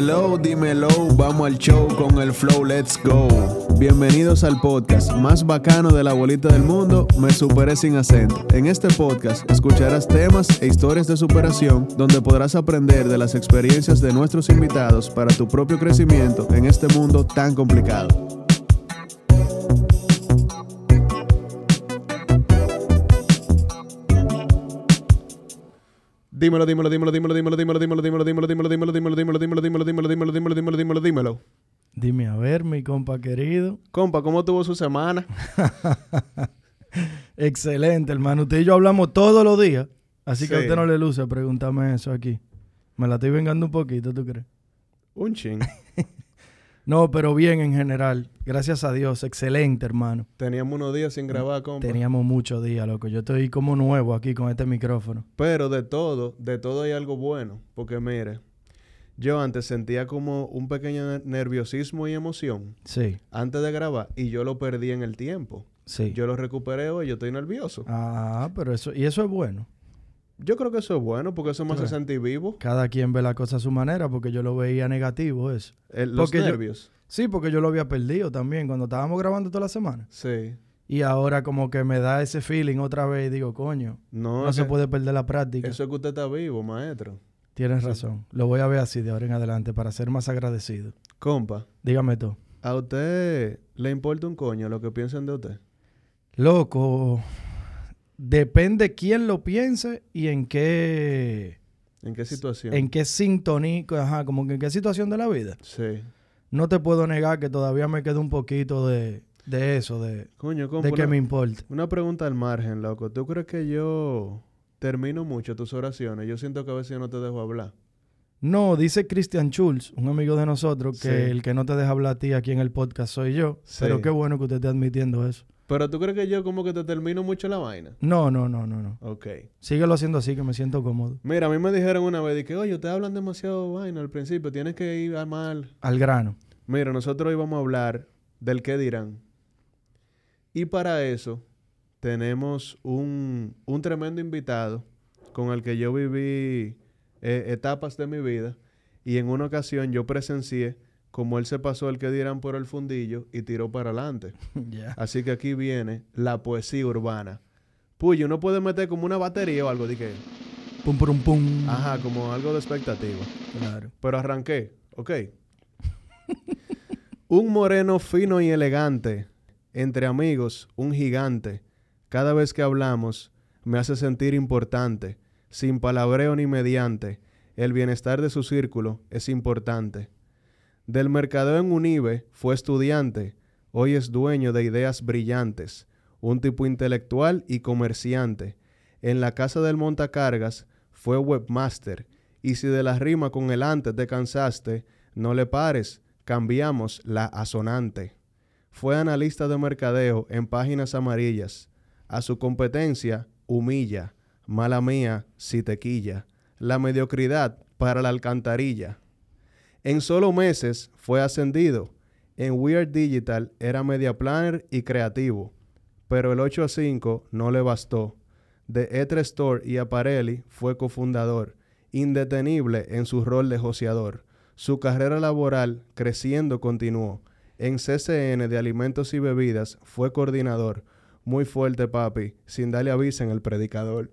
Hello, dímelo, vamos al show con el flow, let's go. Bienvenidos al podcast más bacano de la bolita del mundo, Me Superé Sin Acento. En este podcast escucharás temas e historias de superación donde podrás aprender de las experiencias de nuestros invitados para tu propio crecimiento en este mundo tan complicado. Dímelo. Dime a ver, mi compa querido. Compa, ¿cómo tuvo su semana? Excelente, hermano. Usted y yo hablamos todos los días, así que a usted no le luce preguntarme eso aquí. Me la estoy vengando un poquito, ¿tú crees? Un ching. No, pero bien en general. Gracias a Dios. Excelente, hermano. Teníamos unos días sin grabar, compa. Teníamos muchos días, loco. Yo estoy como nuevo aquí con este micrófono. Pero de todo hay algo bueno. Porque mire, yo antes sentía como un pequeño nerviosismo y emoción. Sí. Antes de grabar. Y yo lo perdí en el tiempo. Sí. Yo lo recuperé hoy y yo estoy nervioso. Ah, pero eso... Y eso es bueno. Yo creo que eso es bueno, porque eso me hace sentir vivo. Cada quien ve la cosa a su manera, porque yo lo veía negativo eso. Los nervios. Porque yo lo había perdido también cuando estábamos grabando toda la semana. Sí. Y ahora como que me da ese feeling otra vez y digo, coño, no se puede perder la práctica. Eso es que usted está vivo, maestro. Tienes razón. Lo voy a ver así de ahora en adelante para ser más agradecido. Compa. Dígame tú. ¿A usted le importa un coño lo que piensen de usted? Loco... Depende quién lo piense y en qué situación. En qué sintonía, como que en qué situación de la vida. Sí. No te puedo negar que todavía me queda un poquito de eso, de, coño, compa, de que me importa. Una pregunta al margen, loco. ¿Tú crees que yo termino mucho tus oraciones? Yo siento que a veces yo no te dejo hablar. No, dice Christian Schultz, un amigo de nosotros, que el que no te deja hablar a ti aquí en el podcast soy yo. Sí. Pero qué bueno que usted esté admitiendo eso. ¿Pero tú crees que yo como que te termino mucho la vaina? No. Ok. Síguelo haciendo así que me siento cómodo. Mira, a mí me dijeron una vez, que oye, ustedes hablan demasiado vaina al principio. Tienes que ir al grano. Mira, nosotros hoy vamos a hablar del qué dirán. Y para eso tenemos un tremendo invitado con el que yo viví etapas de mi vida. Y en una ocasión yo presencié como él se pasó el que dirán por el fundillo y tiró para adelante. Yeah. Así que aquí viene la poesía urbana. Puyo, uno puede meter como una batería o algo de que... Pum, pum, pum. Ajá, como algo de expectativa. Claro. Pero arranqué. Ok. Un moreno fino y elegante. Entre amigos, un gigante. Cada vez que hablamos, me hace sentir importante. Sin palabreo ni mediante. El bienestar de su círculo es importante. Del mercadeo en Unive fue estudiante, hoy es dueño de ideas brillantes, un tipo intelectual y comerciante. En la casa del montacargas fue webmaster, y si de la rima con el antes te cansaste, no le pares, cambiamos la asonante. Fue analista de mercadeo en Páginas Amarillas, a su competencia humilla, mala mía si te quilla, la mediocridad para la alcantarilla. En solo meses fue ascendido. En We Are Digital era media planner y creativo. Pero el 8 a 5 no le bastó. De Etre Store y Aparelli fue cofundador. Indetenible en su rol de joseador. Su carrera laboral creciendo continuó. En CCN de Alimentos y Bebidas fue coordinador. Muy fuerte, papi. Sin darle aviso en el predicador.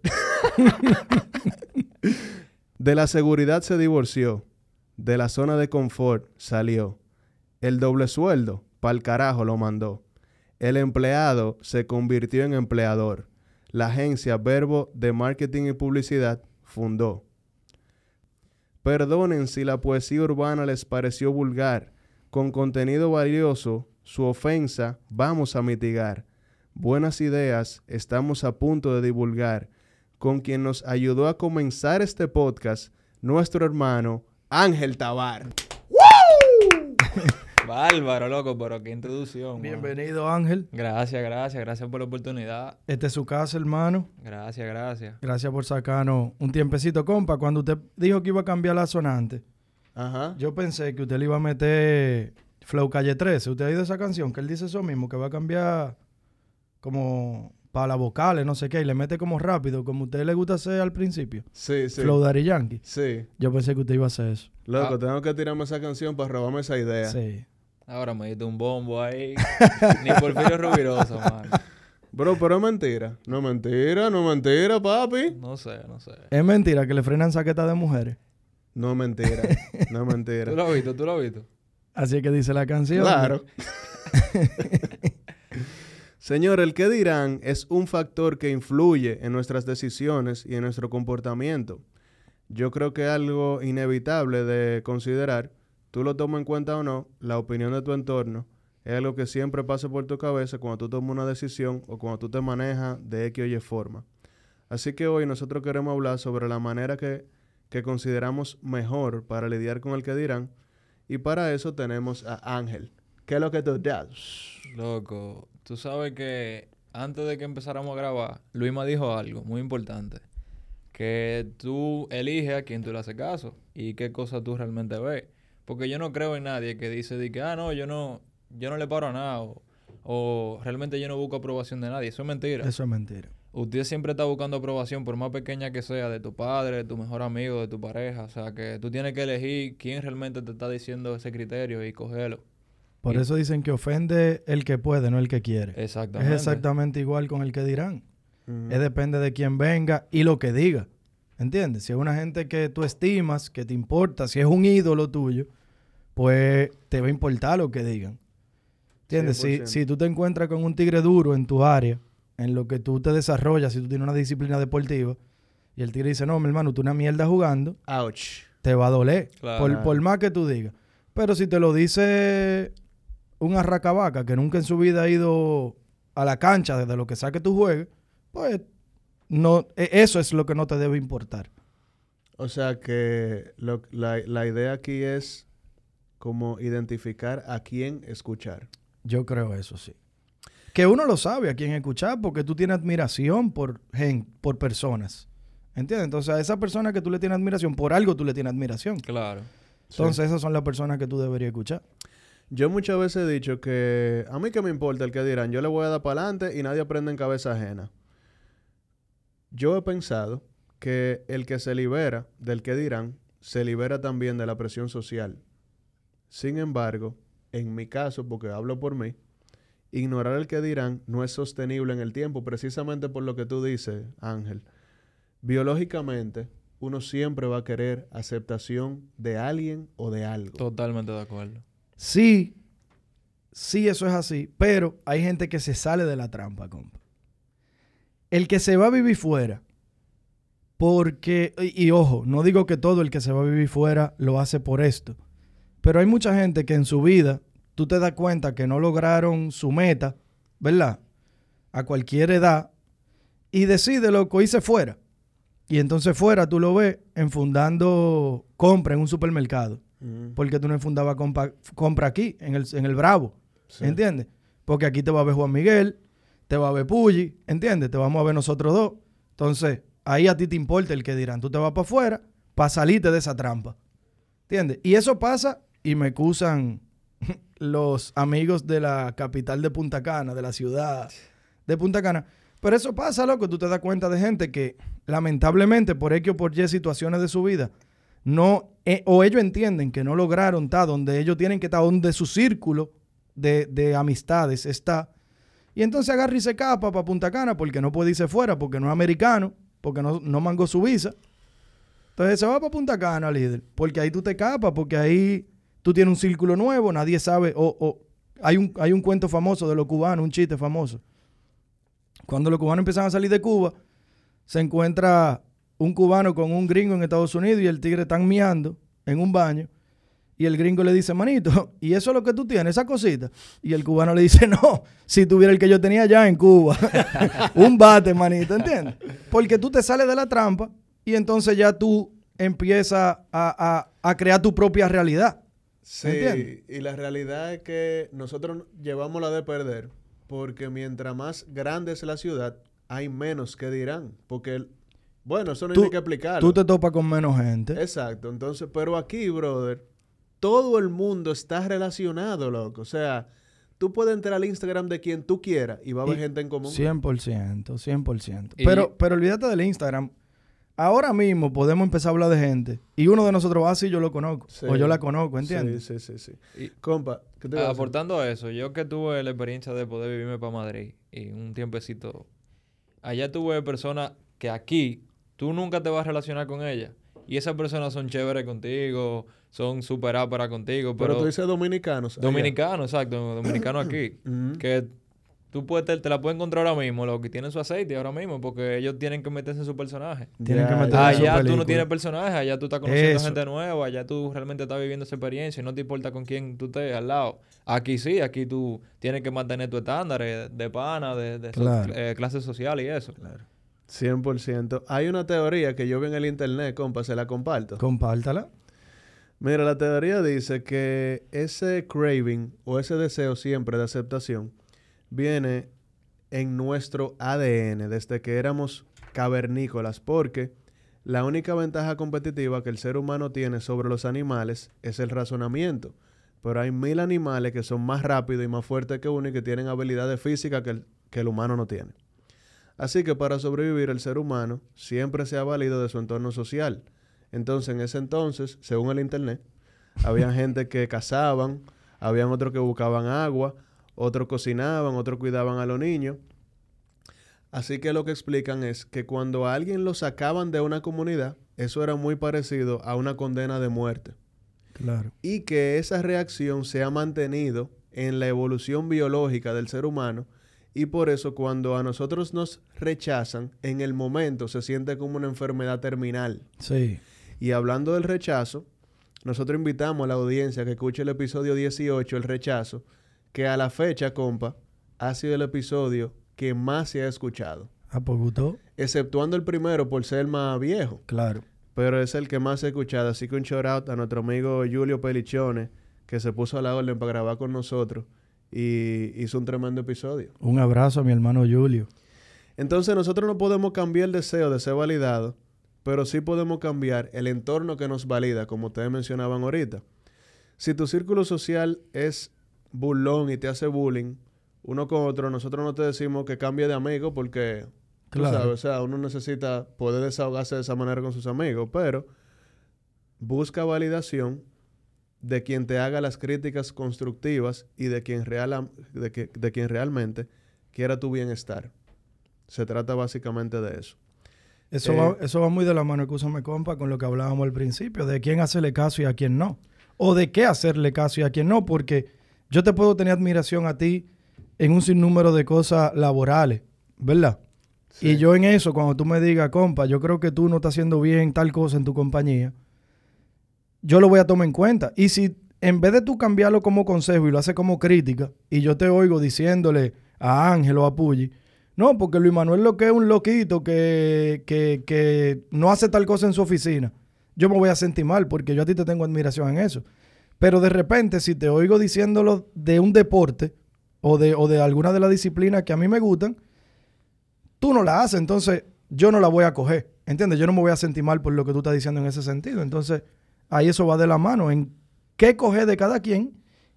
De la seguridad se divorció. De la zona de confort salió. El doble sueldo, pa'l carajo lo mandó. El empleado se convirtió en empleador. La agencia Verbo de Marketing y Publicidad fundó. Perdonen si la poesía urbana les pareció vulgar. Con contenido valioso, su ofensa vamos a mitigar. Buenas ideas estamos a punto de divulgar. Con quien nos ayudó a comenzar este podcast, nuestro hermano Ángel Tabar. ¡Woo! Bárbaro, loco, pero qué introducción. Bienvenido, man. Ángel. Gracias por la oportunidad. Esta es su casa, hermano. Gracias. Gracias por sacarnos un tiempecito, compa. Cuando usted dijo que iba a cambiar la sonante, ajá, yo pensé que usted le iba a meter Flow Calle 13. ¿Usted ha oído esa canción? Que él dice eso mismo, que va a cambiar como para las vocales, no sé qué, y le mete como rápido, como a usted le gusta hacer al principio. Sí, sí. Flow Daddy Yankee. Sí. Yo pensé que usted iba a hacer eso. Loco, tengo que tirarme esa canción para robarme esa idea. Sí. Ahora me diste un bombo ahí. Ni Porfirio Rubiroso, mano. Bro, pero es mentira. No es mentira, papi. No sé. Es mentira que le frenan saquetas de mujeres. No es mentira. ¿Tú lo has visto? Así es que dice la canción. Claro. Señor, el qué dirán es un factor que influye en nuestras decisiones y en nuestro comportamiento. Yo creo que es algo inevitable de considerar, tú lo tomas en cuenta o no, la opinión de tu entorno es algo que siempre pasa por tu cabeza cuando tú tomas una decisión o cuando tú te manejas de X o Y forma. Así que hoy nosotros queremos hablar sobre la manera que consideramos mejor para lidiar con el qué dirán, y para eso tenemos a Ángel. ¿Qué es lo que tú das? Loco, tú sabes que antes de que empezáramos a grabar, Luisma dijo algo muy importante. Que tú eliges a quien tú le haces caso y qué cosas tú realmente ves. Porque yo no creo en nadie que dice de que, yo no le paro a nada. O realmente yo no busco aprobación de nadie. Eso es mentira. Usted siempre está buscando aprobación, por más pequeña que sea, de tu padre, de tu mejor amigo, de tu pareja. O sea, que tú tienes que elegir quién realmente te está diciendo ese criterio y cogerlo. Por eso dicen que ofende el que puede, no el que quiere. Exactamente. Es exactamente igual con el que dirán. Mm. Es depende de quién venga y lo que diga. ¿Entiendes? Si es una gente que tú estimas, que te importa, si es un ídolo tuyo, pues te va a importar lo que digan. ¿Entiendes? Si tú te encuentras con un tigre duro en tu área, en lo que tú te desarrollas, si tú tienes una disciplina deportiva, y el tigre dice, no, mi hermano, tú una mierda jugando, ouch, te va a doler, claro. Por más que tú digas. Pero si te lo dice un arracabaca que nunca en su vida ha ido a la cancha desde lo que sea que tú juegues, pues no, eso es lo que no te debe importar. O sea que la idea aquí es como identificar a quién escuchar. Yo creo eso, sí. Que uno lo sabe a quién escuchar porque tú tienes admiración por personas. ¿Entiendes? Entonces a esa persona que tú le tienes admiración, por algo tú le tienes admiración. Claro. Entonces sí. Esas son las personas que tú deberías escuchar. Yo muchas veces he dicho que a mí que me importa el que dirán, yo le voy a dar para adelante y nadie aprende en cabeza ajena. Yo he pensado que el que se libera del que dirán, se libera también de la presión social. Sin embargo, en mi caso, porque hablo por mí, ignorar el que dirán no es sostenible en el tiempo, precisamente por lo que tú dices, Ángel. Biológicamente, uno siempre va a querer aceptación de alguien o de algo. Totalmente de acuerdo. Sí, eso es así, pero hay gente que se sale de la trampa, compa. El que se va a vivir fuera, porque, y ojo, no digo que todo el que se va a vivir fuera lo hace por esto, pero hay mucha gente que en su vida, tú te das cuenta que no lograron su meta, ¿verdad? A cualquier edad, y decide, loco, irse fuera. Y entonces fuera tú lo ves enfundando compra en un supermercado. Porque tú no fundabas compra aquí, en el Bravo, sí. ¿Entiendes? Porque aquí te va a ver Juan Miguel, te va a ver Pulli, ¿entiendes? Te vamos a ver nosotros dos. Entonces, ahí a ti te importa el que dirán. Tú te vas para afuera para salirte de esa trampa, ¿entiendes? Y eso pasa, y me excusan los amigos de la capital de Punta Cana, de la ciudad de Punta Cana. Pero eso pasa, loco. Tú te das cuenta de gente que, lamentablemente, por X o por Y situaciones de su vida, no, o ellos entienden que no lograron estar donde ellos tienen que estar, donde su círculo de amistades está. Y entonces agarra y se capa para Punta Cana porque no puede irse fuera, porque no es americano, porque no mangó su visa. Entonces se va para Punta Cana, líder, porque ahí tú te capas, porque ahí tú tienes un círculo nuevo, nadie sabe. O hay un cuento famoso de los cubanos, un chiste famoso. Cuando los cubanos empiezan a salir de Cuba, se encuentra un cubano con un gringo en Estados Unidos y el tigre están miando en un baño y el gringo le dice, manito, ¿y eso es lo que tú tienes, esa cosita? Y el cubano le dice, no, si tuviera el que yo tenía allá en Cuba. Un bate, manito, ¿entiendes? Porque tú te sales de la trampa y entonces ya tú empiezas a crear tu propia realidad. Sí, ¿entiendes? Y la realidad es que nosotros llevamos la de perder porque mientras más grande es la ciudad, hay menos que dirán, porque bueno, eso no hay que explicarlo. Tú te topas con menos gente. Exacto. Entonces, pero aquí, brother, todo el mundo está relacionado, loco. O sea, Tú puedes entrar al Instagram de quien tú quieras y va a haber gente en común. 100%, 100%. Pero olvídate del Instagram. Ahora mismo podemos empezar a hablar de gente. Y uno de nosotros va así, yo lo conozco. Sí. O yo la conozco, ¿entiendes? Sí, sí, sí. Y, compa, ¿qué te aportando a eso, yo que tuve la experiencia de poder vivirme para Madrid y un tiempecito... Allá tuve personas que aquí tú nunca te vas a relacionar con ellas. Y esas personas son chéveres contigo, son súper áperas contigo. Pero tú dices dominicanos. Dominicanos, exacto. Dominicanos aquí. Que tú te la puedes encontrar ahora mismo, los que tienen su aceite ahora mismo, porque ellos tienen que meterse en su personaje. Tienen que meterse en su película. Allá tú no tienes personaje, allá tú estás conociendo gente nueva, allá tú realmente estás viviendo esa experiencia y no te importa con quién tú estés al lado. Aquí sí, aquí tú tienes que mantener tus estándares de pana, de claro. Clases sociales y eso. Claro. 100%. Hay una teoría que yo vi en el internet, compa, se la comparto. Compártala. Mira, la teoría dice que ese craving o ese deseo siempre de aceptación viene en nuestro ADN desde que éramos cavernícolas, porque la única ventaja competitiva que el ser humano tiene sobre los animales es el razonamiento. Pero hay 1000 animales que son más rápidos y más fuertes que uno y que tienen habilidades físicas que el humano no tiene. Así que para sobrevivir el ser humano siempre se ha valido de su entorno social. Entonces, en ese entonces, según el internet, había gente que cazaban, habían otros que buscaban agua, otros cocinaban, otros cuidaban a los niños. Así que lo que explican es que cuando a alguien lo sacaban de una comunidad, eso era muy parecido a una condena de muerte. Claro. Y que esa reacción se ha mantenido en la evolución biológica del ser humano. Y por eso cuando a nosotros nos rechazan, en el momento se siente como una enfermedad terminal. Sí. Y hablando del rechazo, nosotros invitamos a la audiencia que escuche el episodio 18, el rechazo, que a la fecha, compa, ha sido el episodio que más se ha escuchado. ¿A poco gustó? Exceptuando el primero por ser el más viejo. Claro. Pero es el que más se ha escuchado. Así que un shout out a nuestro amigo Julio Pelichone, que se puso a la orden para grabar con nosotros. Y hizo un tremendo episodio. Un abrazo a mi hermano Julio. Entonces, nosotros no podemos cambiar el deseo de ser validado, pero sí podemos cambiar el entorno que nos valida, como ustedes mencionaban ahorita. Si tu círculo social es burlón y te hace bullying, uno con otro, nosotros no te decimos que cambie de amigo porque, claro, tú sabes, o sea, uno necesita poder desahogarse de esa manera con sus amigos, pero busca validación de quien te haga las críticas constructivas y de quien realmente quiera tu bienestar. Se trata básicamente de eso. Eso va muy de la mano, escúchame, compa, con lo que hablábamos al principio, de quién hacerle caso y a quién no. O de qué hacerle caso y a quién no, porque yo te puedo tener admiración a ti en un sinnúmero de cosas laborales, ¿verdad? Sí. Y yo en eso, cuando tú me digas, compa, yo creo que tú no estás haciendo bien tal cosa en tu compañía, yo lo voy a tomar en cuenta. Y si en vez de tú cambiarlo como consejo y lo haces como crítica, y yo te oigo diciéndole a Ángel o a Pulli, no, porque Luis Manuel lo que es un loquito que no hace tal cosa en su oficina, yo me voy a sentir mal porque yo a ti te tengo admiración en eso. Pero de repente, si te oigo diciéndolo de un deporte o de alguna de las disciplinas que a mí me gustan, tú no la haces, entonces yo no la voy a coger, ¿entiendes? Yo no me voy a sentir mal por lo que tú estás diciendo en ese sentido. Entonces... ahí eso va de la mano, en qué coger de cada quien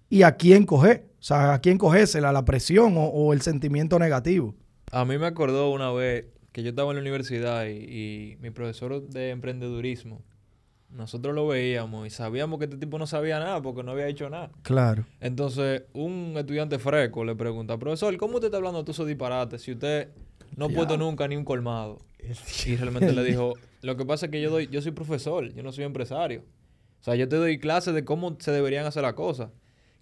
y a quién coger. O sea, a quién cogérsela, la presión o el sentimiento negativo. A mí me acordó una vez que yo estaba en la universidad y mi profesor de emprendedurismo, nosotros lo veíamos y sabíamos que este tipo no sabía nada porque no había hecho nada. Claro. Entonces, un estudiante fresco le pregunta, profesor, ¿cómo usted está hablando de todos esos disparates si usted no ha puesto nunca ni un colmado? Y realmente le dijo, lo que pasa es que yo soy profesor, yo no soy empresario. O sea, yo te doy clases de cómo se deberían hacer las cosas.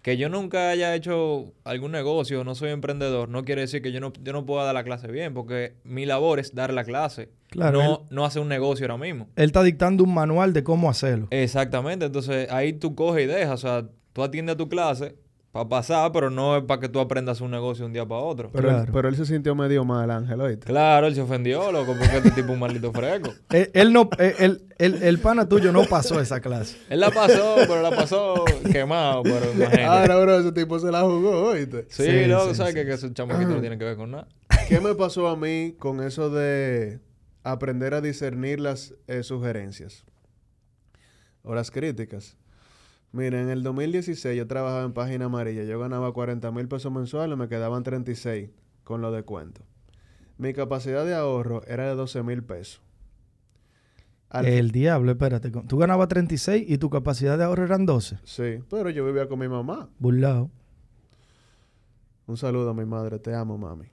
Que yo nunca haya hecho algún negocio, no soy emprendedor, no quiere decir que yo no pueda dar la clase bien, porque mi labor es dar la clase. Claro. No hacer un negocio ahora mismo. Él está dictando un manual de cómo hacerlo. Exactamente. Entonces, ahí tú coges y dejas. O sea, tú atiendes a tu clase para pasar, pero no es para que tú aprendas un negocio de un día para otro. Pero, claro, pero él se sintió medio mal, Ángel, ¿oíste? Claro, él se ofendió, loco, porque este tipo es un maldito fresco. El pana tuyo no pasó esa clase. Él la pasó, pero la pasó quemado, pero imagínate. Ahora, bro, ese tipo se la jugó, ¿oíste? Sí, loco, sí, ¿sabes sí, que esos chamaquitos no tienen que ver con nada? ¿Qué me pasó a mí con eso de aprender a discernir las sugerencias o las críticas? Mira, en el 2016 yo trabajaba en Página Amarilla. Yo ganaba 40,000 pesos mensuales, me quedaban 36 con los descuentos. Mi capacidad de ahorro era de 12,000 pesos. El diablo, espérate. Tú ganabas 36 y tu capacidad de ahorro eran 12. Sí, pero yo vivía con mi mamá. Burlado. Un saludo a mi madre. Te amo, mami.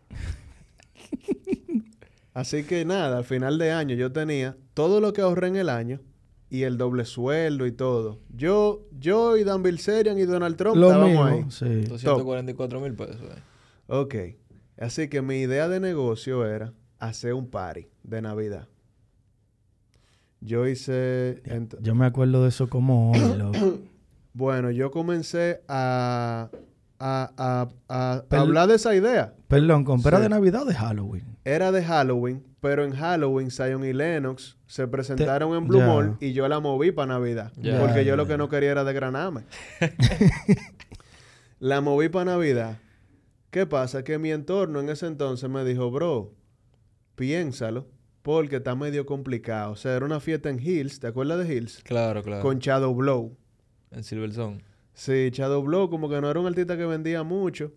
Así que nada, al final de año yo tenía todo lo que ahorré en el año y el doble sueldo y todo. Yo y Dan Bilzerian y Donald Trump lo estábamos mismo, ahí. Sí. 244,000 pesos. Ok. Así que mi idea de negocio era hacer un party de Navidad. Yo hice... Yo me acuerdo de eso como hoy, loco. Bueno, yo comencé a hablar de esa idea. Perdón, ¿era de Navidad o de Halloween? Era de Halloween, pero en Halloween Zion y Lennox se presentaron en Blue Mall y yo la moví para Navidad. Porque yo lo que no quería era desgranarme. La moví para Navidad. ¿Qué pasa? Que mi entorno en ese entonces me dijo, bro, piénsalo. Porque está medio complicado. O sea, era una fiesta en Hills. ¿Te acuerdas de Hills? Claro, claro. Con Shadow Blow. En Silver Zone. Sí, Shadow Blow. Como que no era un artista que vendía mucho.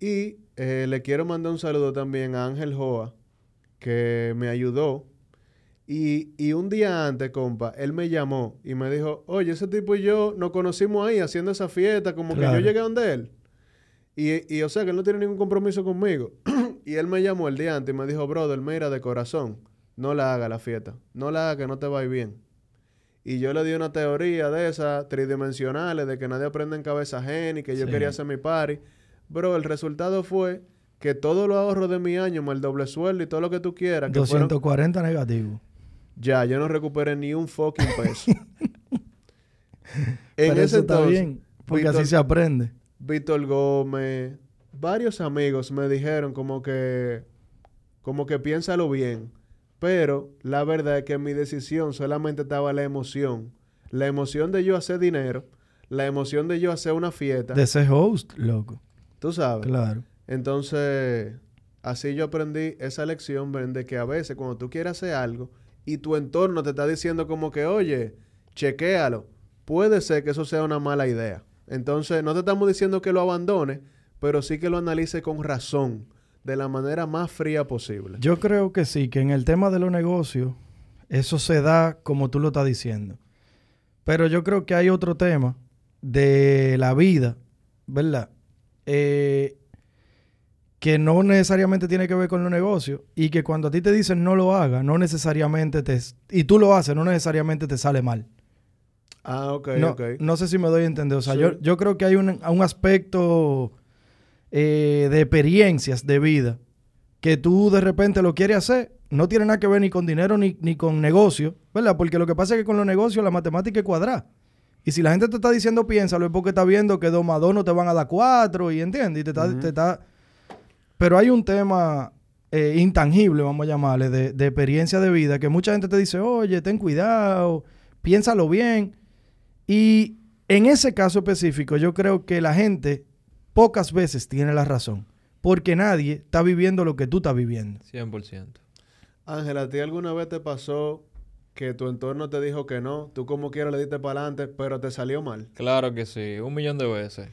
Y le quiero mandar un saludo también a Ángel Joa, que me ayudó. Y un día antes, compa, él me llamó y me dijo, oye, ese tipo y yo nos conocimos ahí haciendo esa fiesta. Como que yo llegué donde él. Y o sea, que él no tiene ningún compromiso conmigo. Y él me llamó el día antes y me dijo, brother, mira, de corazón, no la haga la fiesta. No la haga, que no te va a ir bien. Y yo le di una teoría de esas tridimensionales, de que nadie aprende en cabeza gen y que yo quería hacer mi party. Bro, el resultado fue que todos los ahorros de mi año, más el doble sueldo y todo lo que tú quieras. Que 240 fueron... negativos. Ya, yo no recuperé ni un fucking peso. Pero eso está bien, porque así se aprende. Víctor Gómez... Varios amigos me dijeron como que piénsalo bien. Pero la verdad es que en mi decisión solamente estaba la emoción. La emoción de yo hacer dinero. La emoción de yo hacer una fiesta. De ser host, loco. Tú sabes. Claro. Entonces, así yo aprendí esa lección, Ben, de que a veces cuando tú quieres hacer algo y tu entorno te está diciendo como que, oye, chequéalo. Puede ser que eso sea una mala idea. Entonces, no te estamos diciendo que lo abandones, pero sí que lo analice con razón, de la manera más fría posible. Yo creo que sí, que en el tema de los negocios, eso se da como tú lo estás diciendo. Pero yo creo que hay otro tema de la vida, ¿verdad? Que no necesariamente tiene que ver con los negocios y que cuando a ti te dicen no lo hagas, no necesariamente y tú lo haces, no necesariamente te sale mal. Ah, ok, no, ok. No sé si me doy a entender. O sea, yo creo que hay un aspecto... de experiencias de vida que tú de repente lo quieres hacer, no tiene nada que ver ni con dinero ni con negocio, ¿verdad? Porque lo que pasa es que con los negocios la matemática es cuadrada. Y si la gente te está diciendo piénsalo es porque está viendo que 2 más 2 no te van a dar 4 y entiendes. Y te está... Pero hay un tema intangible, vamos a llamarle, de experiencia de vida que mucha gente te dice, oye, ten cuidado, piénsalo bien. Y en ese caso específico yo creo que la gente... pocas veces tiene la razón, porque nadie está viviendo lo que tú estás viviendo. 100%. Ángela, ¿a ti alguna vez te pasó que tu entorno te dijo que no? Tú como quieras le diste para adelante, pero te salió mal. Claro que sí, 1,000,000 de veces.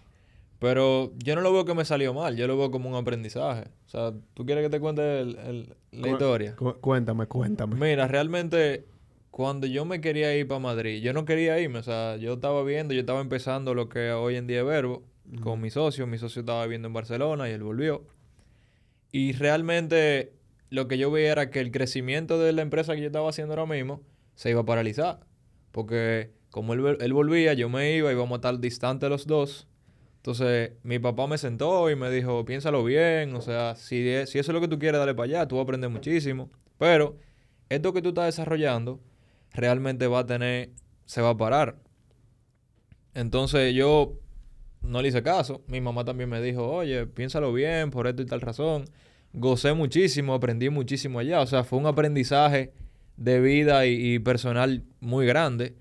Pero yo no lo veo que me salió mal, yo lo veo como un aprendizaje. O sea, ¿tú quieres que te cuente la historia? Cuéntame. Mira, realmente... Cuando yo me quería ir para Madrid, yo no quería irme. O sea, yo estaba empezando lo que hoy en día es Verbo con mi socio. Mi socio estaba viviendo en Barcelona y él volvió. Y realmente lo que yo veía era que el crecimiento de la empresa que yo estaba haciendo ahora mismo se iba a paralizar. Porque como él volvía, yo me iba, íbamos a estar distantes los dos. Entonces, mi papá me sentó y me dijo, piénsalo bien. O sea, si eso es lo que tú quieres, dale para allá. Tú vas a aprender muchísimo. Pero esto que tú estás desarrollando... realmente se va a parar. Entonces yo no le hice caso. Mi mamá también me dijo, oye, piénsalo bien por esto y tal razón. Gocé muchísimo, aprendí muchísimo allá. O sea, fue un aprendizaje de vida y personal muy grande.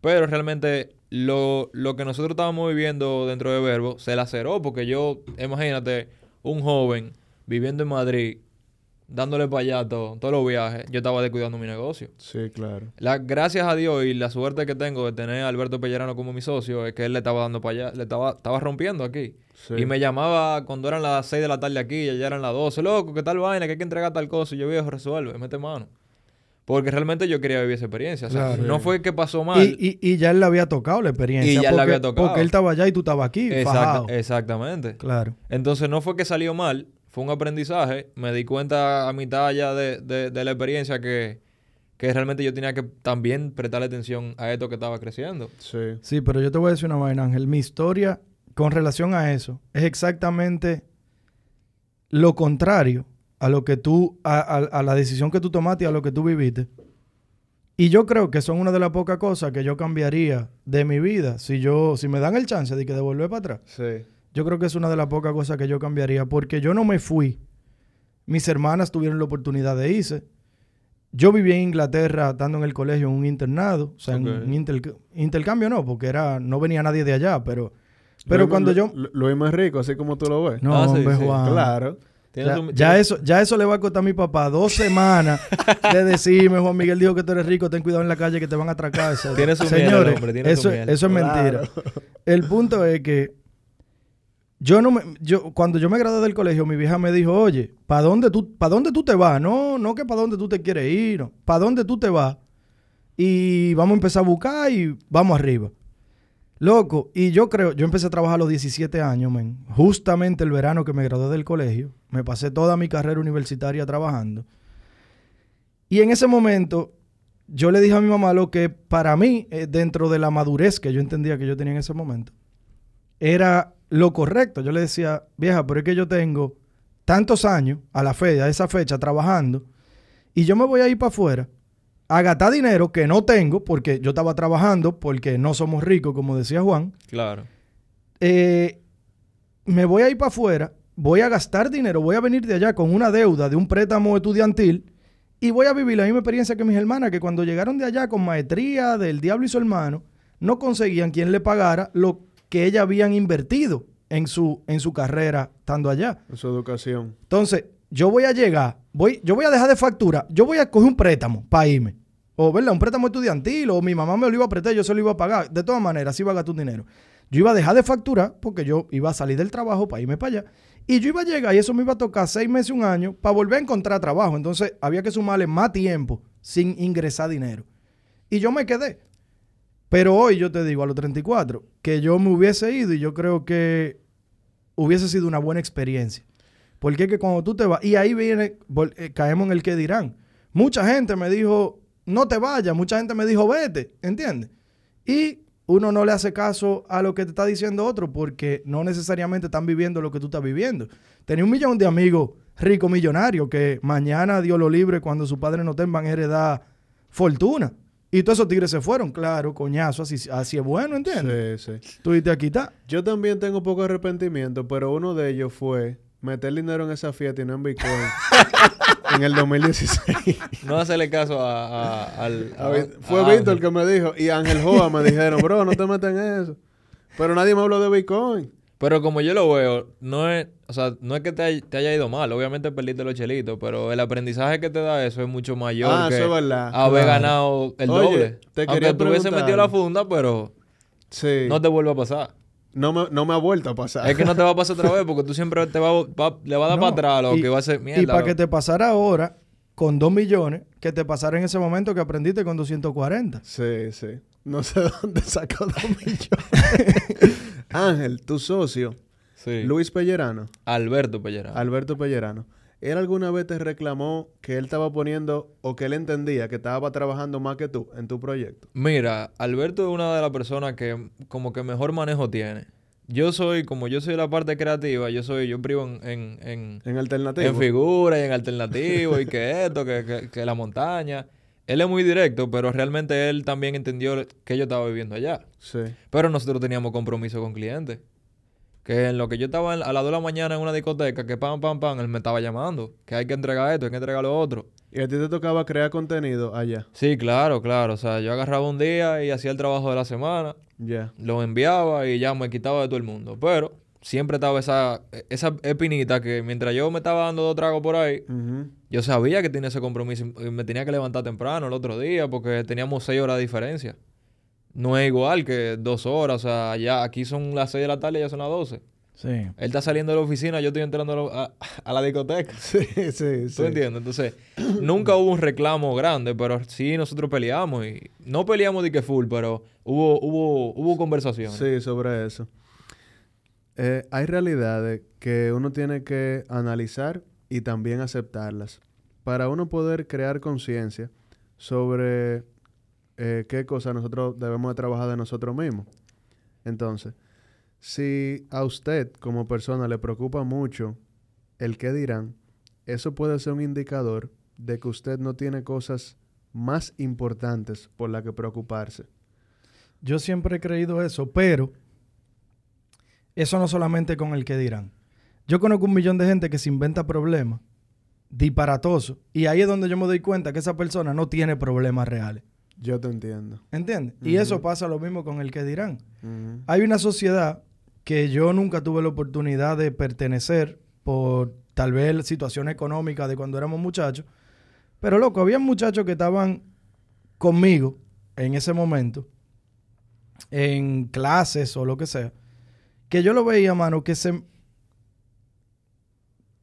Pero realmente lo que nosotros estábamos viviendo dentro de Verbo se laceró porque imagínate, un joven viviendo en Madrid dándole para allá todos los viajes, yo estaba descuidando mi negocio. Sí, claro. Gracias a Dios y la suerte que tengo de tener a Alberto Pellerano como mi socio es que él le estaba dando para allá, estaba rompiendo aquí. Sí. Y me llamaba cuando eran las 6 de la tarde aquí y allá eran las 12. Loco, ¿qué tal vaina? Que hay que entregar tal cosa. Y yo, viejo, resuelve, mete mano. Porque realmente yo quería vivir esa experiencia. O sea, claro, no fue que pasó mal. Y ya él le había tocado la experiencia. Y ya le había tocado. Porque él estaba allá y tú estabas aquí, fajado. Exactamente. Claro. Entonces no fue que salió mal. Fue un aprendizaje. Me di cuenta a mitad ya de la experiencia que realmente yo tenía que también prestarle atención a esto que estaba creciendo. Sí. Sí, pero yo te voy a decir una vaina, Ángel. Mi historia con relación a eso es exactamente lo contrario a lo que tú, a la decisión que tú tomaste y a lo que tú viviste. Y yo creo que son una de las pocas cosas que yo cambiaría de mi vida si me dan el chance de que devolver para atrás. Sí. Yo creo que es una de las pocas cosas que yo cambiaría porque yo no me fui. Mis hermanas tuvieron la oportunidad de irse. Yo viví en Inglaterra estando en el colegio en un internado. O sea, okay, en un intercambio no, porque no venía nadie de allá, pero lo más rico, así como tú lo ves. No, hombre, sí, Juan. Sí. Claro. Ya eso le va a costar a mi papá 2 semanas de decirme, Juan Miguel dijo que tú eres rico, ten cuidado en la calle que te van a atracar. Tienes un miedo, hombre. Eso es mentira. Claro. El punto es que cuando yo me gradué del colegio, mi vieja me dijo, oye, ¿para dónde tú te vas? No que para dónde tú te quieres ir, no. ¿Para dónde tú te vas? Y vamos a empezar a buscar y vamos arriba. Loco, y yo empecé a trabajar a los 17 años, men. Justamente el verano que me gradué del colegio. Me pasé toda mi carrera universitaria trabajando. Y en ese momento, yo le dije a mi mamá lo que para mí, dentro de la madurez que yo entendía que yo tenía en ese momento, era lo correcto. Yo le decía, vieja, pero es que yo tengo tantos años a esa fecha, trabajando, y yo me voy a ir para afuera a gastar dinero que no tengo, porque yo estaba trabajando, porque no somos ricos, como decía Juan. Claro. Me voy a ir para afuera, voy a gastar dinero, voy a venir de allá con una deuda de un préstamo estudiantil y voy a vivir la misma experiencia que mis hermanas, que cuando llegaron de allá con maestría del diablo y su hermano, no conseguían quien le pagara lo que ellas habían invertido en su carrera estando allá. En su educación. Entonces, yo voy a llegar, yo voy a dejar de factura, yo voy a coger un préstamo para irme. O, ¿verdad? Un préstamo estudiantil, o mi mamá me lo iba a prestar, yo se lo iba a pagar. De todas maneras, así iba a gastar un dinero. Yo iba a dejar de facturar porque yo iba a salir del trabajo para irme para allá. Y yo iba a llegar y eso me iba a tocar 6 meses, 1 año, para volver a encontrar trabajo. Entonces, había que sumarle más tiempo sin ingresar dinero. Y yo me quedé. Pero hoy yo te digo, a los 34, que yo me hubiese ido y yo creo que hubiese sido una buena experiencia. Porque es que cuando tú te vas, y ahí viene, caemos en el que dirán. Mucha gente me dijo, no te vayas. Mucha gente me dijo, vete. ¿Entiendes? Y uno no le hace caso a lo que te está diciendo otro porque no necesariamente están viviendo lo que tú estás viviendo. Tenía 1 millón de amigos ricos millonarios que mañana, Dios lo libre, cuando sus padres no tengan, van a heredar fortuna. Y todos esos tigres se fueron, claro, coñazo, así es bueno, ¿entiendes? Sí, sí. Tú dijiste, aquí está. Yo también tengo poco arrepentimiento, pero uno de ellos fue meter dinero en esa fiesta y no en Bitcoin. En el 2016. No hacerle caso a Víctor el que me dijo, y Ángel Joa me dijeron, bro, no te metas en eso. Pero nadie me habló de Bitcoin. Pero como yo lo veo, no es que te haya ido mal. Obviamente perdiste los chelitos, pero el aprendizaje que te da eso es mucho mayor que eso es verdad, haber ganado el doble. Aunque tú hubiese metido la funda, pero sí, no te vuelve a pasar. No me ha vuelto a pasar. Es que no te va a pasar otra vez porque tú siempre le vas a dar para atrás lo que va a ser mierda. Y para que te pasara ahora con 2 millones, que te pasara en ese momento que aprendiste con 240. Sí, sí. No sé dónde sacó 2 millones. Ángel, tu socio, sí. Luis Pellerano. Alberto Pellerano. ¿Él alguna vez te reclamó que él estaba poniendo o que él entendía que estaba trabajando más que tú en tu proyecto? Mira, Alberto es una de las personas que como que mejor manejo tiene. Yo soy la parte creativa, yo privo en alternativo. En figura y en alternativo y que esto, que la montaña. Él es muy directo, pero realmente él también entendió que yo estaba viviendo allá. Sí. Pero nosotros teníamos compromiso con clientes. Que en lo que yo estaba a las 2 de la mañana en una discoteca, que él me estaba llamando. Que hay que entregar esto, hay que entregar lo otro. ¿Y a ti te tocaba crear contenido allá? Sí, claro. O sea, yo agarraba un día y hacía el trabajo de la semana. Ya. Yeah. Lo enviaba y ya me quitaba de todo el mundo. Pero siempre estaba esa espinita que mientras yo me estaba dando dos tragos por ahí, yo sabía que tenía ese compromiso y me tenía que levantar temprano el otro día porque teníamos 6 horas de diferencia. No es igual que 2 horas. O sea, ya aquí son las 6 de la tarde y ya son las 12. Sí. Él está saliendo de la oficina, yo estoy entrando a la discoteca. Sí, sí, sí. ¿Tú entiendes? Entonces, nunca hubo un reclamo grande, pero sí nosotros peleamos. Y no peleamos de que full, pero hubo conversaciones. Sí, sobre eso. Hay realidades que uno tiene que analizar y también aceptarlas para uno poder crear conciencia sobre qué cosas nosotros debemos de trabajar de nosotros mismos. Entonces, si a usted como persona le preocupa mucho el qué dirán, eso puede ser un indicador de que usted no tiene cosas más importantes por las que preocuparse. Yo siempre he creído eso, pero eso no solamente con el qué dirán. Yo conozco 1,000,000 de gente que se inventa problemas disparatosos y ahí es donde yo me doy cuenta que esa persona no tiene problemas reales. Yo te entiendo. ¿Entiendes? Y eso pasa lo mismo con el que dirán. Hay una sociedad que yo nunca tuve la oportunidad de pertenecer por tal vez situación económica de cuando éramos muchachos. Pero, loco, había muchachos que estaban conmigo en ese momento, en clases o lo que sea, que yo lo veía, mano, que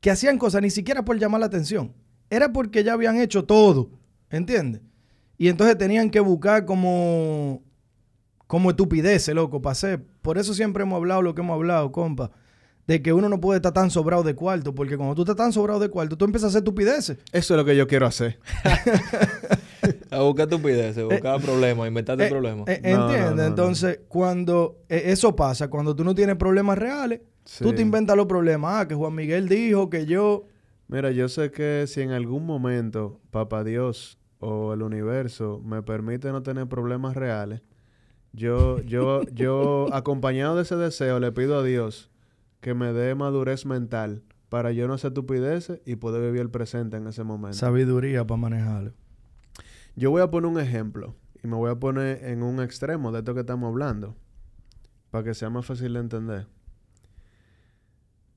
hacían cosas ni siquiera por llamar la atención. Era porque ya habían hecho todo. ¿Entiendes? Y entonces tenían que buscar como estupideces, loco, para hacer. Por eso siempre hemos hablado lo que hemos hablado, compa, de que uno no puede estar tan sobrado de cuarto, porque cuando tú estás tan sobrado de cuarto, tú empiezas a hacer estupideces. Eso es lo que yo quiero hacer. A buscar estupideces, buscar problemas, inventarte problemas. ¿Entiendes? No. Entonces, cuando eso pasa, cuando tú no tienes problemas reales, tú te inventas los problemas. Ah, que Juan Miguel dijo que yo... Mira, yo sé que si en algún momento, papá Dios o el universo me permite no tener problemas reales, yo acompañado de ese deseo, le pido a Dios que me dé madurez mental para yo no hacer estupideces y poder vivir el presente en ese momento. Sabiduría para manejarlo. Yo voy a poner un ejemplo y me voy a poner en un extremo de esto que estamos hablando para que sea más fácil de entender.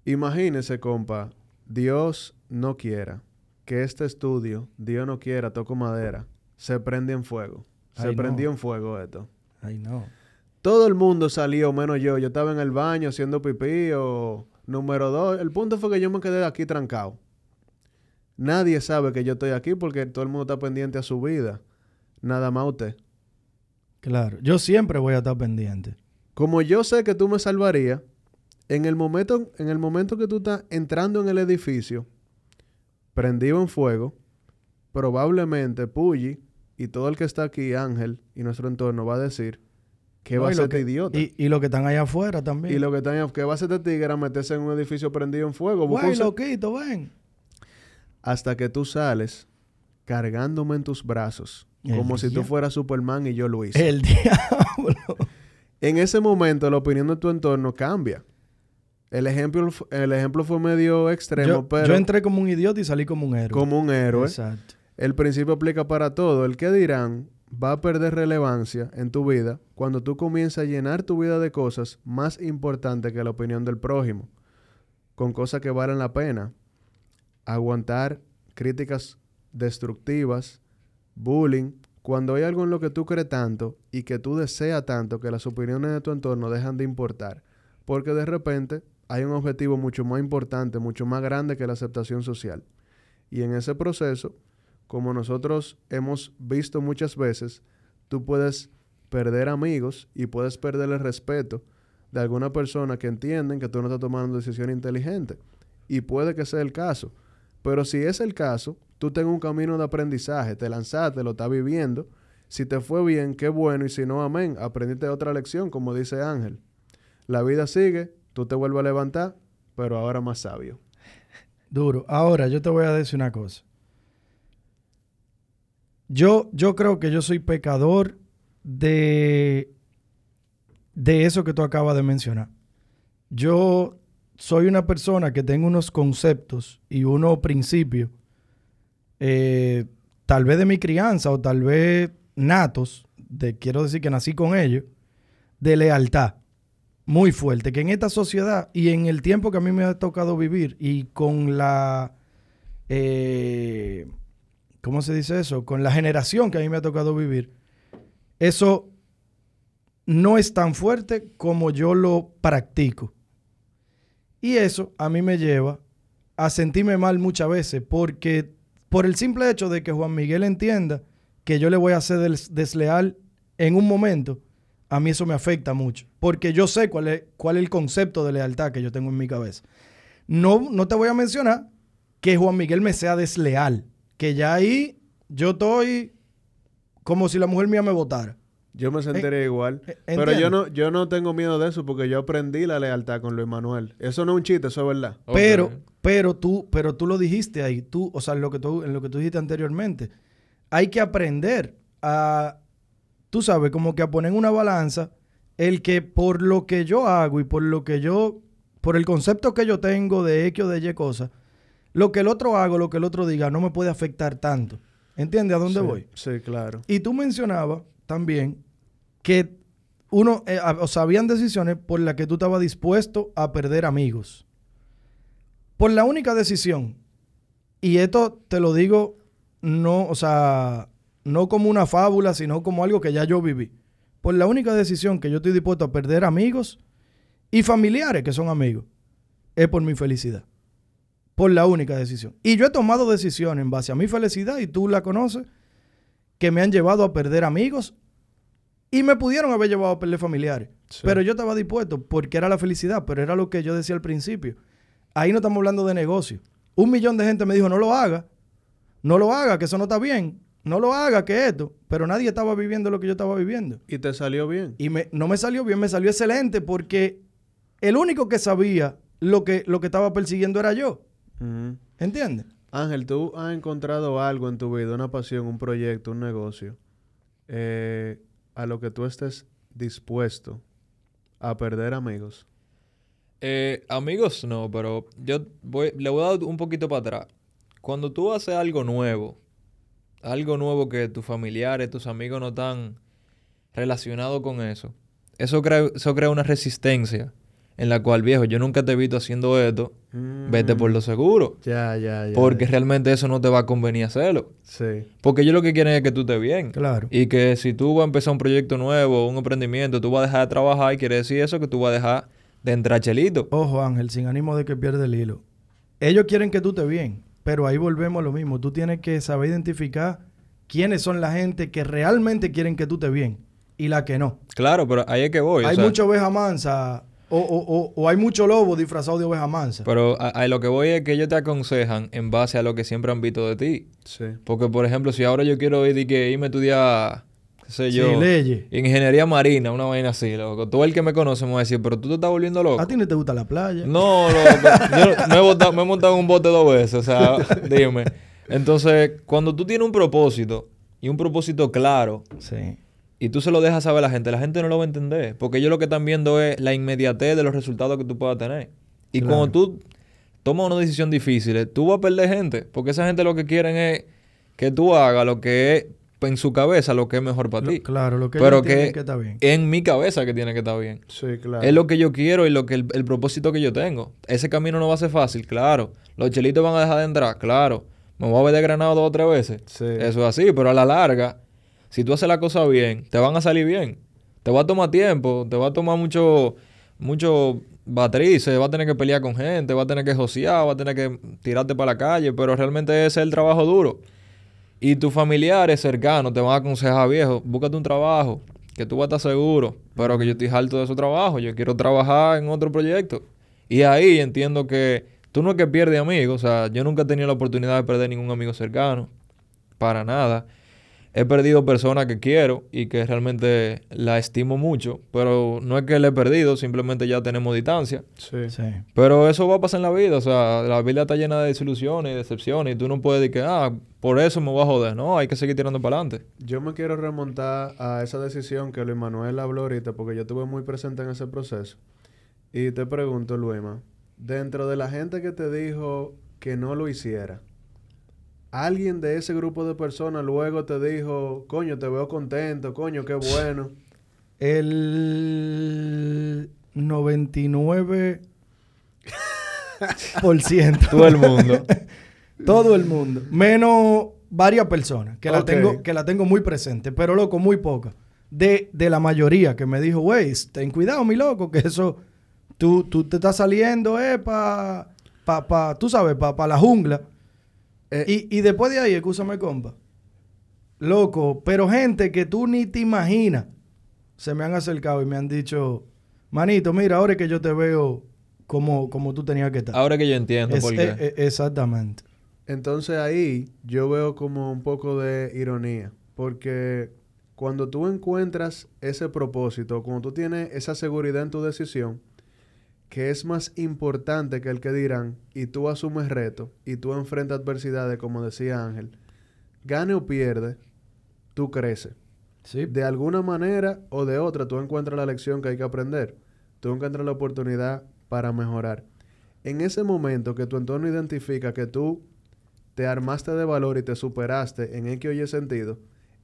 Imagínese, compa, Dios no quiera que este estudio, Dios no quiera, toco madera, se prende en fuego. Se prendió en fuego esto. Ay, no. Todo el mundo salió, menos yo. Yo estaba en el baño haciendo pipí o número 2. El punto fue que yo me quedé aquí trancado. Nadie sabe que yo estoy aquí porque todo el mundo está pendiente a su vida. Nada más usted. Claro. Yo siempre voy a estar pendiente. Como yo sé que tú me salvarías, en el momento que tú estás entrando en el edificio, prendido en fuego, probablemente Pulli y todo el que está aquí, Ángel, y nuestro entorno va a decir, ¿qué va a hacer este idiota? Y los que están allá afuera también. Y los que están allá afuera, ¿qué va a hacer este tigre a meterse en un edificio prendido en fuego? Güey, loquito, ven. Hasta que tú sales cargándome en tus brazos, como si tú fueras Superman y yo Luis. El diablo. En ese momento la opinión de tu entorno cambia. El ejemplo fue medio extremo, pero... Yo entré como un idiota y salí como un héroe. Como un héroe. Exacto. El principio aplica para todo. El que dirán va a perder relevancia en tu vida cuando tú comienzas a llenar tu vida de cosas más importantes que la opinión del prójimo. Con cosas que valen la pena. Aguantar críticas destructivas, bullying. Cuando hay algo en lo que tú crees tanto y que tú deseas tanto que las opiniones de tu entorno dejan de importar. Porque de repente... hay un objetivo mucho más importante, mucho más grande que la aceptación social. Y en ese proceso, como nosotros hemos visto muchas veces, tú puedes perder amigos y puedes perder el respeto de alguna persona que entienden que tú no estás tomando decisiones inteligentes. Y puede que sea el caso. Pero si es el caso, tú tengas un camino de aprendizaje, te lanzaste, lo estás viviendo. Si te fue bien, qué bueno. Y si no, amén. Aprendiste otra lección, como dice Ángel. La vida sigue. Tú te vuelves a levantar, pero ahora más sabio. Duro. Ahora, yo te voy a decir una cosa. Yo creo que yo soy pecador de eso que tú acabas de mencionar. Yo soy una persona que tengo unos conceptos y unos principios, tal vez de mi crianza o tal vez natos, quiero decir que nací con ellos, de lealtad. muy fuerte, que en esta sociedad y en el tiempo que a mí me ha tocado vivir y con la... ¿cómo se dice eso? Con la generación que a mí me ha tocado vivir, eso no es tan fuerte como yo lo practico. Y eso a mí me lleva a sentirme mal muchas veces, porque por el simple hecho de que Juan Miguel entienda que yo le voy a ser desleal en un momento, a mí eso me afecta mucho, porque yo sé cuál es el concepto de lealtad que yo tengo en mi cabeza. No te voy a mencionar que Juan Miguel me sea desleal, que ya ahí yo estoy como si la mujer mía me votara. Yo me sentiría igual. Pero yo no tengo miedo de eso porque yo aprendí la lealtad con Luis Manuel. Eso no es un chiste, eso es verdad. Okay. Pero tú lo dijiste ahí. Lo que tú dijiste anteriormente. Hay que aprender a, tú sabes, como que a poner en una balanza el que por lo que yo hago y por el concepto que yo tengo de X o de Y cosa, lo que el otro hago, lo que el otro diga, no me puede afectar tanto. ¿Entiendes a dónde voy? Sí, claro. Y tú mencionabas también que habían decisiones por las que tú estabas dispuesto a perder amigos. Por la única decisión, y esto te lo digo, no como una fábula, sino como algo que ya yo viví. Por la única decisión que yo estoy dispuesto a perder amigos y familiares que son amigos, es por mi felicidad. Por la única decisión. Y yo he tomado decisiones en base a mi felicidad, y tú la conoces, que me han llevado a perder amigos y me pudieron haber llevado a perder familiares. Sí. Pero yo estaba dispuesto porque era la felicidad, pero era lo que yo decía al principio. Ahí no estamos hablando de negocio. 1 millón de gente me dijo, no lo haga, que eso no está bien, no lo haga, que esto. Pero nadie estaba viviendo lo que yo estaba viviendo. ¿Y te salió bien? Y no me salió bien, me salió excelente, porque el único que sabía lo que estaba persiguiendo era yo. Uh-huh. ¿Entiendes? Ángel, tú has encontrado algo en tu vida, una pasión, un proyecto, un negocio, a lo que tú estés dispuesto a perder amigos. Amigos no, pero yo le voy a dar un poquito para atrás. Cuando tú haces algo nuevo que tus familiares, tus amigos no están relacionados con eso, eso crea una resistencia. En la cual, viejo, yo nunca te he visto haciendo esto, vete por lo seguro. Ya. Porque realmente eso no te va a convenir hacerlo. Sí. Porque ellos lo que quieren es que tú estés bien. Claro. Y que si tú vas a empezar un proyecto nuevo, un emprendimiento, tú vas a dejar de trabajar, y quiere decir eso que tú vas a dejar de entrar chelito. Ojo, Ángel, sin ánimo de que pierda el hilo. Ellos quieren que tú estés bien, pero ahí volvemos a lo mismo. Tú tienes que saber identificar quiénes son la gente que realmente quieren que tú estés bien y la que no. Claro, pero ahí es que voy. Hay mucha oveja mansa... O hay mucho lobo disfrazado de oveja mansa. Pero a lo que voy es que ellos te aconsejan en base a lo que siempre han visto de ti. Sí. Porque, por ejemplo, si ahora yo quiero irme a estudiar, qué sé yo, leyes, ingeniería marina, una vaina así, loco. Todo el que me conoce me va a decir, pero tú te estás volviendo loco. ¿A ti no te gusta la playa? No, loco. Yo me he montado en un bote 2 veces, o sea, dime. Entonces, cuando tú tienes un propósito, y un propósito claro... Sí. Y tú se lo dejas saber a la gente no lo va a entender. Porque ellos lo que están viendo es la inmediatez de los resultados que tú puedas tener. Y claro, cuando tú tomas una decisión difícil, tú vas a perder gente. Porque esa gente lo que quieren es que tú hagas lo que es, en su cabeza, lo que es mejor para ti. Claro, lo que ellos tienen que estar bien. En mi cabeza que tiene que estar bien. Sí, claro. Es lo que yo quiero y lo que el propósito que yo tengo. Ese camino no va a ser fácil, claro. Los chelitos van a dejar de entrar, claro. Me voy a ver desgranado 2 o 3 veces. Sí. Eso es así, pero a la larga... Si tú haces la cosa bien, te van a salir bien. Te va a tomar tiempo, te va a tomar mucho batrices, va a tener que pelear con gente, va a tener que josear, va a tener que tirarte para la calle, pero realmente ese es el trabajo duro. Y tus familiares cercanos te van a aconsejar, viejo, búscate un trabajo, que tú vas a estar seguro, pero que yo estoy harto de ese trabajo, yo quiero trabajar en otro proyecto. Y ahí entiendo que tú no es que pierdes amigos, o sea, yo nunca he tenido la oportunidad de perder ningún amigo cercano, para nada. He perdido personas que quiero y que realmente la estimo mucho, pero no es que la he perdido, simplemente ya tenemos distancia. Sí. Pero eso va a pasar en la vida, o sea, la vida está llena de desilusiones y decepciones y tú no puedes decir que, por eso me voy a joder. No, hay que seguir tirando para adelante. Yo me quiero remontar a esa decisión que Luis Manuel habló ahorita, porque yo estuve muy presente en ese proceso. Y te pregunto, Luisma, dentro de la gente que te dijo que no lo hiciera, ¿alguien de ese grupo de personas luego te dijo, coño, te veo contento, coño, qué bueno? 99% todo el mundo menos varias personas que la tengo muy presente, pero loco, muy poca de la mayoría que me dijo, güey, ten cuidado, mi loco, que eso tú te estás saliendo pa la jungla. Y después de ahí, escúchame, compa, loco, pero gente que tú ni te imaginas se me han acercado y me han dicho, manito, mira, ahora es que yo te veo como tú tenías que estar. Ahora que yo entiendo por qué. Exactamente. Entonces ahí yo veo como un poco de ironía, porque cuando tú encuentras ese propósito, cuando tú tienes esa seguridad en tu decisión, que es más importante que el que dirán, y tú asumes retos, y tú enfrentas adversidades, como decía Ángel, gane o pierde, tú creces. Sí. De alguna manera o de otra, tú encuentras la lección que hay que aprender. Tú encuentras la oportunidad para mejorar. En ese momento que tu entorno identifica que tú te armaste de valor y te superaste en X o Y sentido,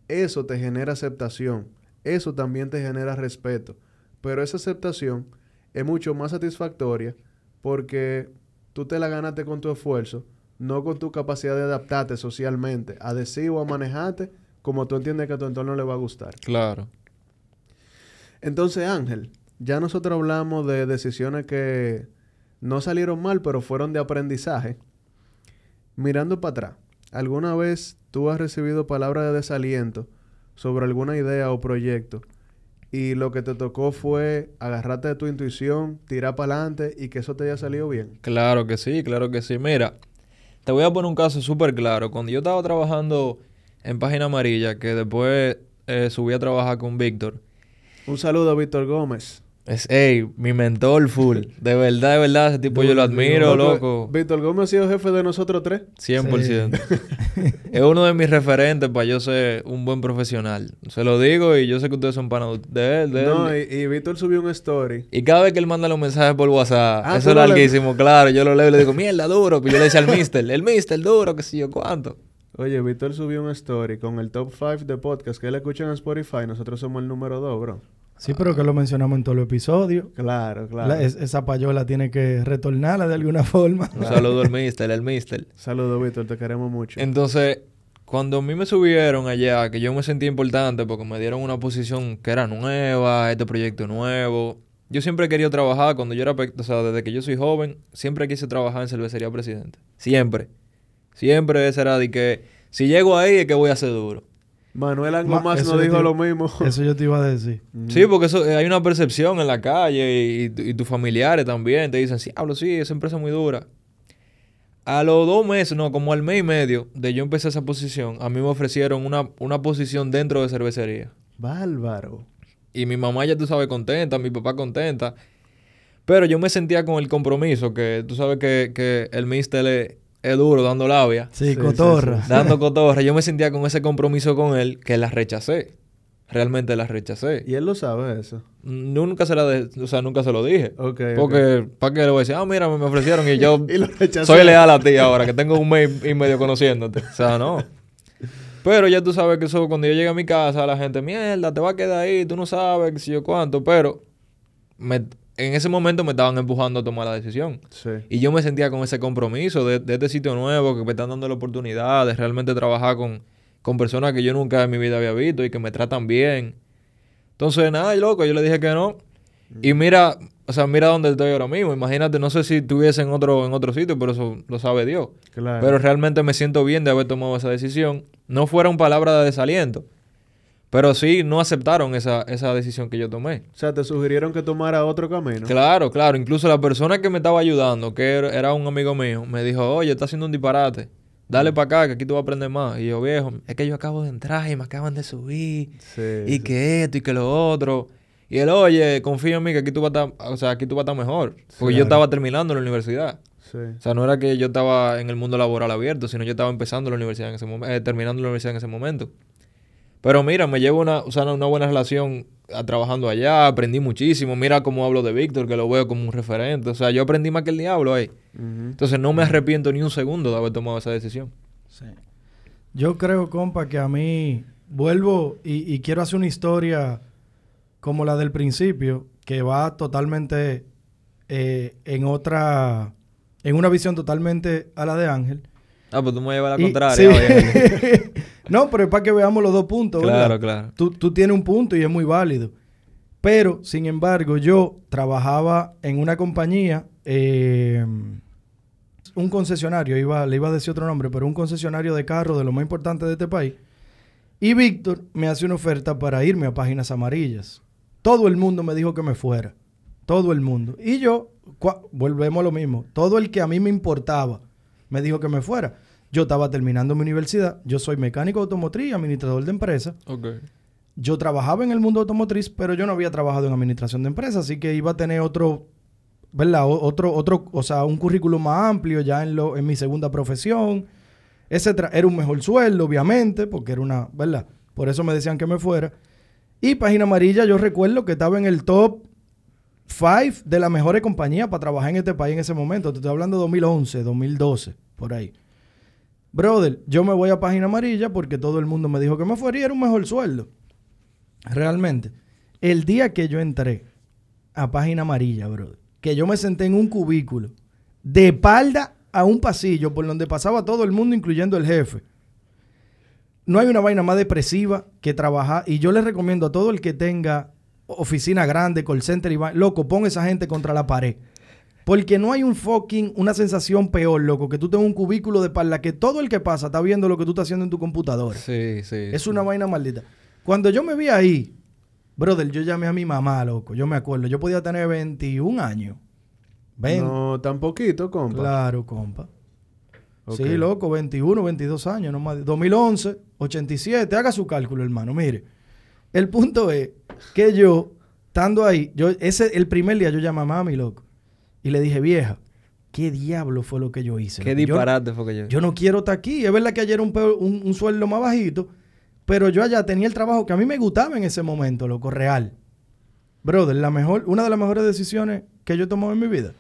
eso te genera aceptación. Eso también te genera respeto. Pero esa aceptación es mucho más satisfactoria porque tú te la ganaste con tu esfuerzo, no con tu capacidad de adaptarte socialmente, a decir o a manejarte como tú entiendes que a tu entorno le va a gustar. Claro. Entonces, Ángel, ya nosotros hablamos de decisiones que no salieron mal, pero fueron de aprendizaje. Mirando para atrás, ¿alguna vez tú has recibido palabras de desaliento sobre alguna idea o proyecto y lo que te tocó fue agarrarte de tu intuición, tirar para adelante y que eso te haya salido bien? Claro que sí, claro que sí. Mira, te voy a poner un caso súper claro. Cuando yo estaba trabajando en Página Amarilla, que después subí a trabajar con Víctor. Un saludo a Víctor Gómez. Mi mentor full. De verdad, ese tipo yo lo admiro, loco. Víctor Gómez ha sido jefe de nosotros tres. 100%. Sí. Es uno de mis referentes para yo ser un buen profesional. Se lo digo y yo sé que ustedes son panas de él. No, y Víctor subió un story. Y cada vez que él manda los mensajes por WhatsApp, eso es larguísimo, claro. Yo lo leo y le digo, mierda, duro. Pero yo le decía al mister, el mister, duro, qué sé yo, cuánto. Oye, Víctor subió un story con el top 5 de podcast que él escucha en Spotify. Nosotros somos el número 2, bro. Sí, pero que lo mencionamos en todo el episodio. Claro, claro. Esa payola tiene que retornarla de alguna forma. Un saludo al mister, Saludo, Víctor. Te queremos mucho. Entonces, cuando a mí me subieron allá, que yo me sentí importante porque me dieron una posición que era nueva, este proyecto nuevo. Yo siempre he querido trabajar cuando yo era... O sea, desde que yo soy joven, siempre quise trabajar en Cervecería Presidente. Siempre. Siempre será de que si llego ahí es que voy a ser duro. Manuel Ango Más no dijo lo mismo. Eso yo te iba a decir. Sí, porque eso hay una percepción en la calle y tus familiares también te dicen, sí, hablo, sí, esa empresa es muy dura. A los 2 meses, no, como al mes y medio de yo empecé esa posición, a mí me ofrecieron una posición dentro de cervecería. Bárbaro. Y mi mamá, ya tú sabes, contenta, mi papá contenta. Pero yo me sentía con el compromiso que tú sabes que el mister es duro, dando labia. Sí, cotorra. Sí. Dando cotorra. Yo me sentía con ese compromiso con él que las rechacé. Realmente las rechacé. ¿Y él lo sabe eso? Nunca se lo dije. Okay, porque, ¿para qué le voy a decir? Ah, mira, me ofrecieron y yo y lo rechacé. Soy leal a ti ahora, que tengo un mes y medio conociéndote. O sea, no. Pero ya tú sabes que eso, cuando yo llegué a mi casa, la gente, mierda, te va a quedar ahí, tú no sabes, qué sé yo cuánto. Pero en ese momento me estaban empujando a tomar la decisión. Sí. Y yo me sentía con ese compromiso de este sitio nuevo, que me están dando la oportunidad de realmente trabajar con personas que yo nunca en mi vida había visto y que me tratan bien. Entonces, nada, loco, yo le dije que no. Y mira, o sea, mira dónde estoy ahora mismo. Imagínate, no sé si estuviese en otro sitio, pero eso lo sabe Dios. Claro. Pero realmente me siento bien de haber tomado esa decisión. No fueron palabras de desaliento. Pero sí, no aceptaron esa decisión que yo tomé. O sea, te sugirieron que tomara otro camino. Claro, claro. Incluso la persona que me estaba ayudando, que era un amigo mío, me dijo, oye, está haciendo un disparate. Dale para acá, que aquí tú vas a aprender más. Y yo, viejo, es que yo acabo de entrar y me acaban de subir. Sí, y sí. Que esto y que lo otro. Y él, oye, confía en mí que aquí tú vas a estar, mejor. Porque yo estaba terminando la universidad. Sí. O sea, no era que yo estaba en el mundo laboral abierto, sino yo estaba empezando la universidad en ese terminando la universidad en ese momento. Pero mira, me llevo una buena relación trabajando allá. Aprendí muchísimo. Mira cómo hablo de Víctor, que lo veo como un referente. O sea, yo aprendí más que el diablo ahí. Uh-huh. Entonces, no me arrepiento ni un segundo de haber tomado esa decisión. Sí. Yo creo, compa, que a mí... Vuelvo y quiero hacer una historia como la del principio. que va totalmente en una visión totalmente a la de Ángel. Ah, pues tú me llevas a la contraria. Sí. No, pero es para que veamos los dos puntos, claro, ¿verdad? Claro. Tú tienes un punto y es muy válido. Pero, sin embargo, yo trabajaba en una compañía, un concesionario, le iba a decir otro nombre, pero un concesionario de carros de lo más importante de este país. Y Víctor me hace una oferta para irme a Páginas Amarillas. Todo el mundo me dijo que me fuera. Todo el mundo. Y yo, volvemos a lo mismo. Todo el que a mí me importaba me dijo que me fuera. Yo estaba terminando mi universidad. Yo soy mecánico automotriz y administrador de empresa. Okay. Yo trabajaba en el mundo automotriz, pero yo no había trabajado en administración de empresa, así que iba a tener otro, ¿verdad? Otro, o sea, un currículum más amplio ya en mi segunda profesión, etcétera. Era un mejor sueldo, obviamente, porque era una, ¿verdad? Por eso me decían que me fuera. Y Página Amarilla, yo recuerdo que estaba en el top 5 de las mejores compañías para trabajar en este país en ese momento. Te estoy hablando de 2011, 2012, por ahí. Brother, yo me voy a Página Amarilla porque todo el mundo me dijo que me fuera y era un mejor sueldo. Realmente, el día que yo entré a Página Amarilla, brother, que yo me senté en un cubículo de espalda a un pasillo por donde pasaba todo el mundo, incluyendo el jefe. No hay una vaina más depresiva que trabajar. Y yo les recomiendo a todo el que tenga oficina grande, call center y vaina, loco, pon esa gente contra la pared. Porque no hay una sensación peor, loco, que tú tengas un cubículo de espalda que todo el que pasa está viendo lo que tú estás haciendo en tu computadora. Sí, sí. Es una vaina maldita. Cuando yo me vi ahí, brother, yo llamé a mi mamá, loco. Yo me acuerdo. Yo podía tener 21 años. No, tan poquito, compa. Claro, compa. Okay. Sí, loco. 21, 22 años. No más. 2011, 87. Haga su cálculo, hermano. Mire. El punto es que yo, estando ahí, el primer día yo llamé a mami, loco. Y le dije, vieja, ¿qué diablo fue lo que yo hice? ¿Qué disparate fue que yo hice? Yo no quiero estar aquí. Es verdad que ayer era un sueldo más bajito. Pero yo allá tenía el trabajo que a mí me gustaba en ese momento, loco, real. Brother, una de las mejores decisiones que yo he tomado en mi vida,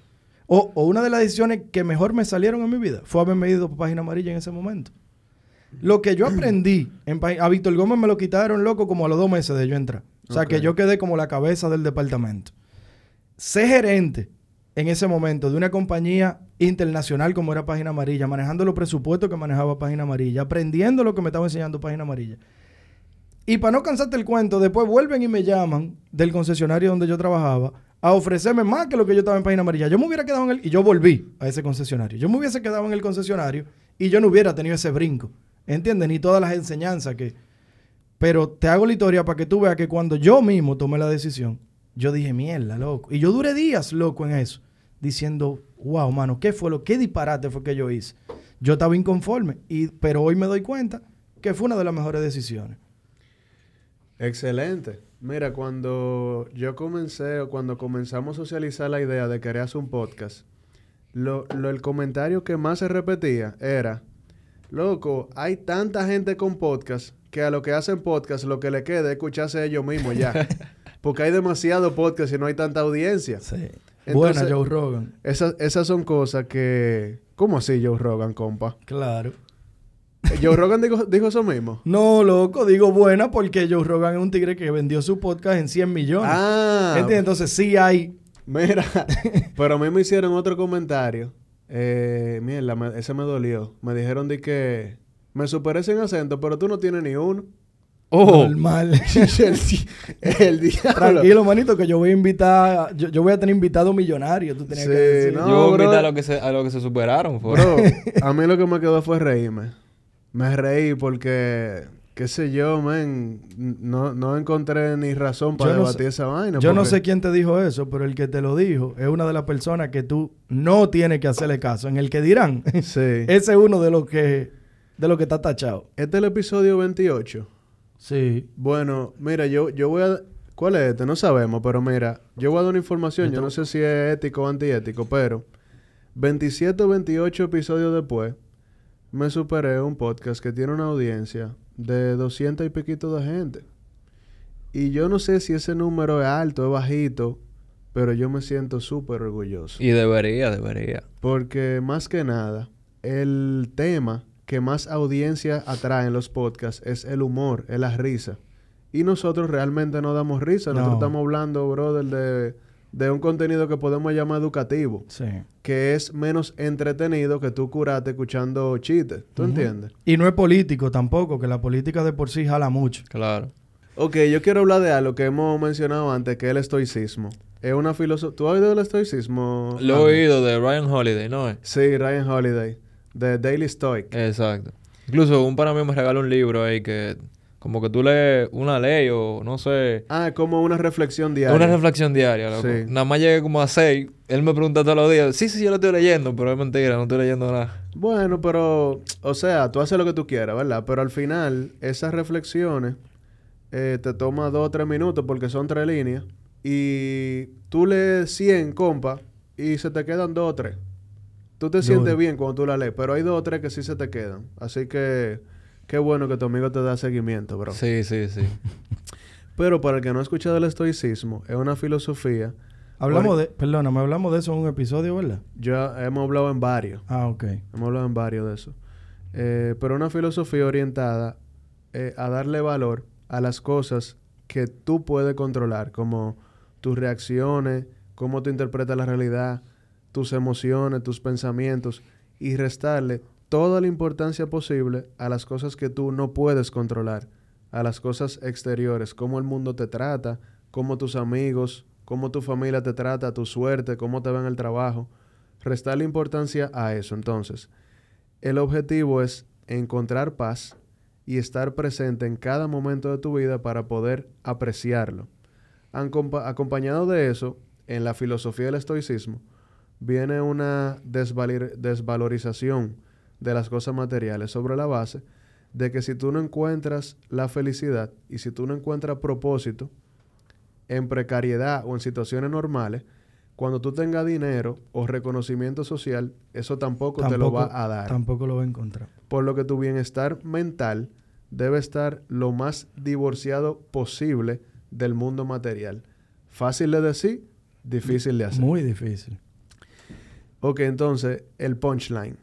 o una de las decisiones que mejor me salieron en mi vida, fue haberme ido por Página Amarilla en ese momento. Lo que yo aprendí, a Víctor Gómez me lo quitaron, loco, como a los 2 meses de yo entrar. O sea, okay, que yo quedé como la cabeza del departamento. Sé gerente en ese momento de una compañía internacional como era Página Amarilla, manejando los presupuestos que manejaba Página Amarilla, aprendiendo lo que me estaba enseñando Página Amarilla. Y para no cansarte el cuento, después vuelven y me llaman del concesionario donde yo trabajaba a ofrecerme más que lo que yo estaba en Página Amarilla. Yo me hubiera quedado en él y yo volví a ese concesionario. Yo me hubiese quedado en el concesionario y yo no hubiera tenido ese brinco, ¿entiendes? Ni todas las enseñanzas que... Pero te hago la historia para que tú veas que cuando yo mismo tomé la decisión, yo dije, mierda, loco. Y yo duré días, loco, en eso, diciendo, wow, mano, ¿qué disparate fue que yo hice? Yo estaba inconforme, pero hoy me doy cuenta que fue una de las mejores decisiones. Excelente. Mira, cuando comenzamos a socializar la idea de que harías un podcast, el comentario que más se repetía era, loco, hay tanta gente con podcast que a lo que hacen podcast lo que le queda es escucharse ellos mismos ya. Porque hay demasiado podcast y no hay tanta audiencia. Sí. Entonces, buena, Joe Rogan. Esas son cosas que... ¿Cómo así Joe Rogan, compa? Claro. ¿Joe Rogan dijo eso mismo? No, loco. Digo buena porque Joe Rogan es un tigre que vendió su podcast en 100 millones. Ah. ¿Entiendes? Entonces sí hay... Mira. Pero a mí me hicieron otro comentario. Mierda, ese me dolió. Me dijeron de que... Me superé sin acento, pero tú no tienes ni uno. Oh. Normal. el diablo. Tranquilo, manito, que yo voy a invitar... Yo voy a tener invitados millonarios. Tú tenías que decir... No, yo voy a invitar a los que se superaron. Bro, a mí lo que me quedó fue reírme. Me reí porque... Qué sé yo, man. No encontré ni razón para debatir esa vaina. Yo no sé quién te dijo eso, pero el que te lo dijo es una de las personas que tú no tienes que hacerle caso. En el que dirán. Sí. Ese es uno de los que... está tachado. Este es el episodio 28. Sí. Bueno, mira, yo voy a... ¿Cuál es este? No sabemos, pero mira, yo voy a dar una información. Yo no sé si es ético o antiético, pero 27 o 28 episodios después, me superé un podcast que tiene una audiencia de 200 y piquito de gente. Y yo no sé si ese número es alto o bajito, pero yo me siento súper orgulloso. Y debería. Porque más que nada, el tema que más audiencia atraen los podcasts es el humor, es la risa. y nosotros realmente no damos risa. Nosotros estamos hablando, brother, de un contenido que podemos llamar educativo. Sí. Que es menos entretenido que tú curarte escuchando chistes. ¿Tú entiendes? Y no es político tampoco, que la política de por sí jala mucho. Claro. Ok, yo quiero hablar de algo que hemos mencionado antes, que es el estoicismo. Es una filosofía... ¿Tú has oído del estoicismo? Lo he oído de Ryan Holiday, ¿no es? Sí, Ryan Holiday. De Daily Stoic. Exacto. Incluso un pana mío me regaló un libro ahí que... Como que tú lees una ley o no sé... Ah, como una reflexión diaria. Una reflexión diaria, loco. Sí. Nada más llegué como a 6. Él me pregunta todos los días. Sí, sí, yo lo estoy leyendo. Pero es mentira, no estoy leyendo nada. Bueno, pero... O sea, tú haces lo que tú quieras, ¿verdad? Pero al final, esas reflexiones... te toma 2 o 3 minutos porque son 3 líneas. Y tú lees 100, compa, y se te quedan 2 o 3. Tú te sientes bien cuando tú la lees, pero hay 2 o 3 que sí se te quedan. Así que... Qué bueno que tu amigo te da seguimiento, bro. Sí, sí, sí. Pero para el que no ha escuchado el estoicismo, es una filosofía... Hablamos de eso en un episodio, ¿verdad? Ya hemos hablado en varios. Ah, ok. Hemos hablado en varios de eso. Pero una filosofía orientada a darle valor a las cosas que tú puedes controlar, como tus reacciones, cómo tú interpretas la realidad, tus emociones, tus pensamientos, y restarle toda la importancia posible a las cosas que tú no puedes controlar, a las cosas exteriores, cómo el mundo te trata, cómo tus amigos, cómo tu familia te trata, tu suerte, cómo te va en el trabajo. Restarle importancia a eso. Entonces, el objetivo es encontrar paz y estar presente en cada momento de tu vida para poder apreciarlo. Acompañado de eso, en la filosofía del estoicismo, viene una desvalorización de las cosas materiales sobre la base de que si tú no encuentras la felicidad y si tú no encuentras propósito en precariedad o en situaciones normales, cuando tú tengas dinero o reconocimiento social, eso tampoco te lo va a dar. Tampoco lo va a encontrar. Por lo que tu bienestar mental debe estar lo más divorciado posible del mundo material. Fácil de decir, difícil de hacer. Muy difícil. Ok, entonces, el punchline.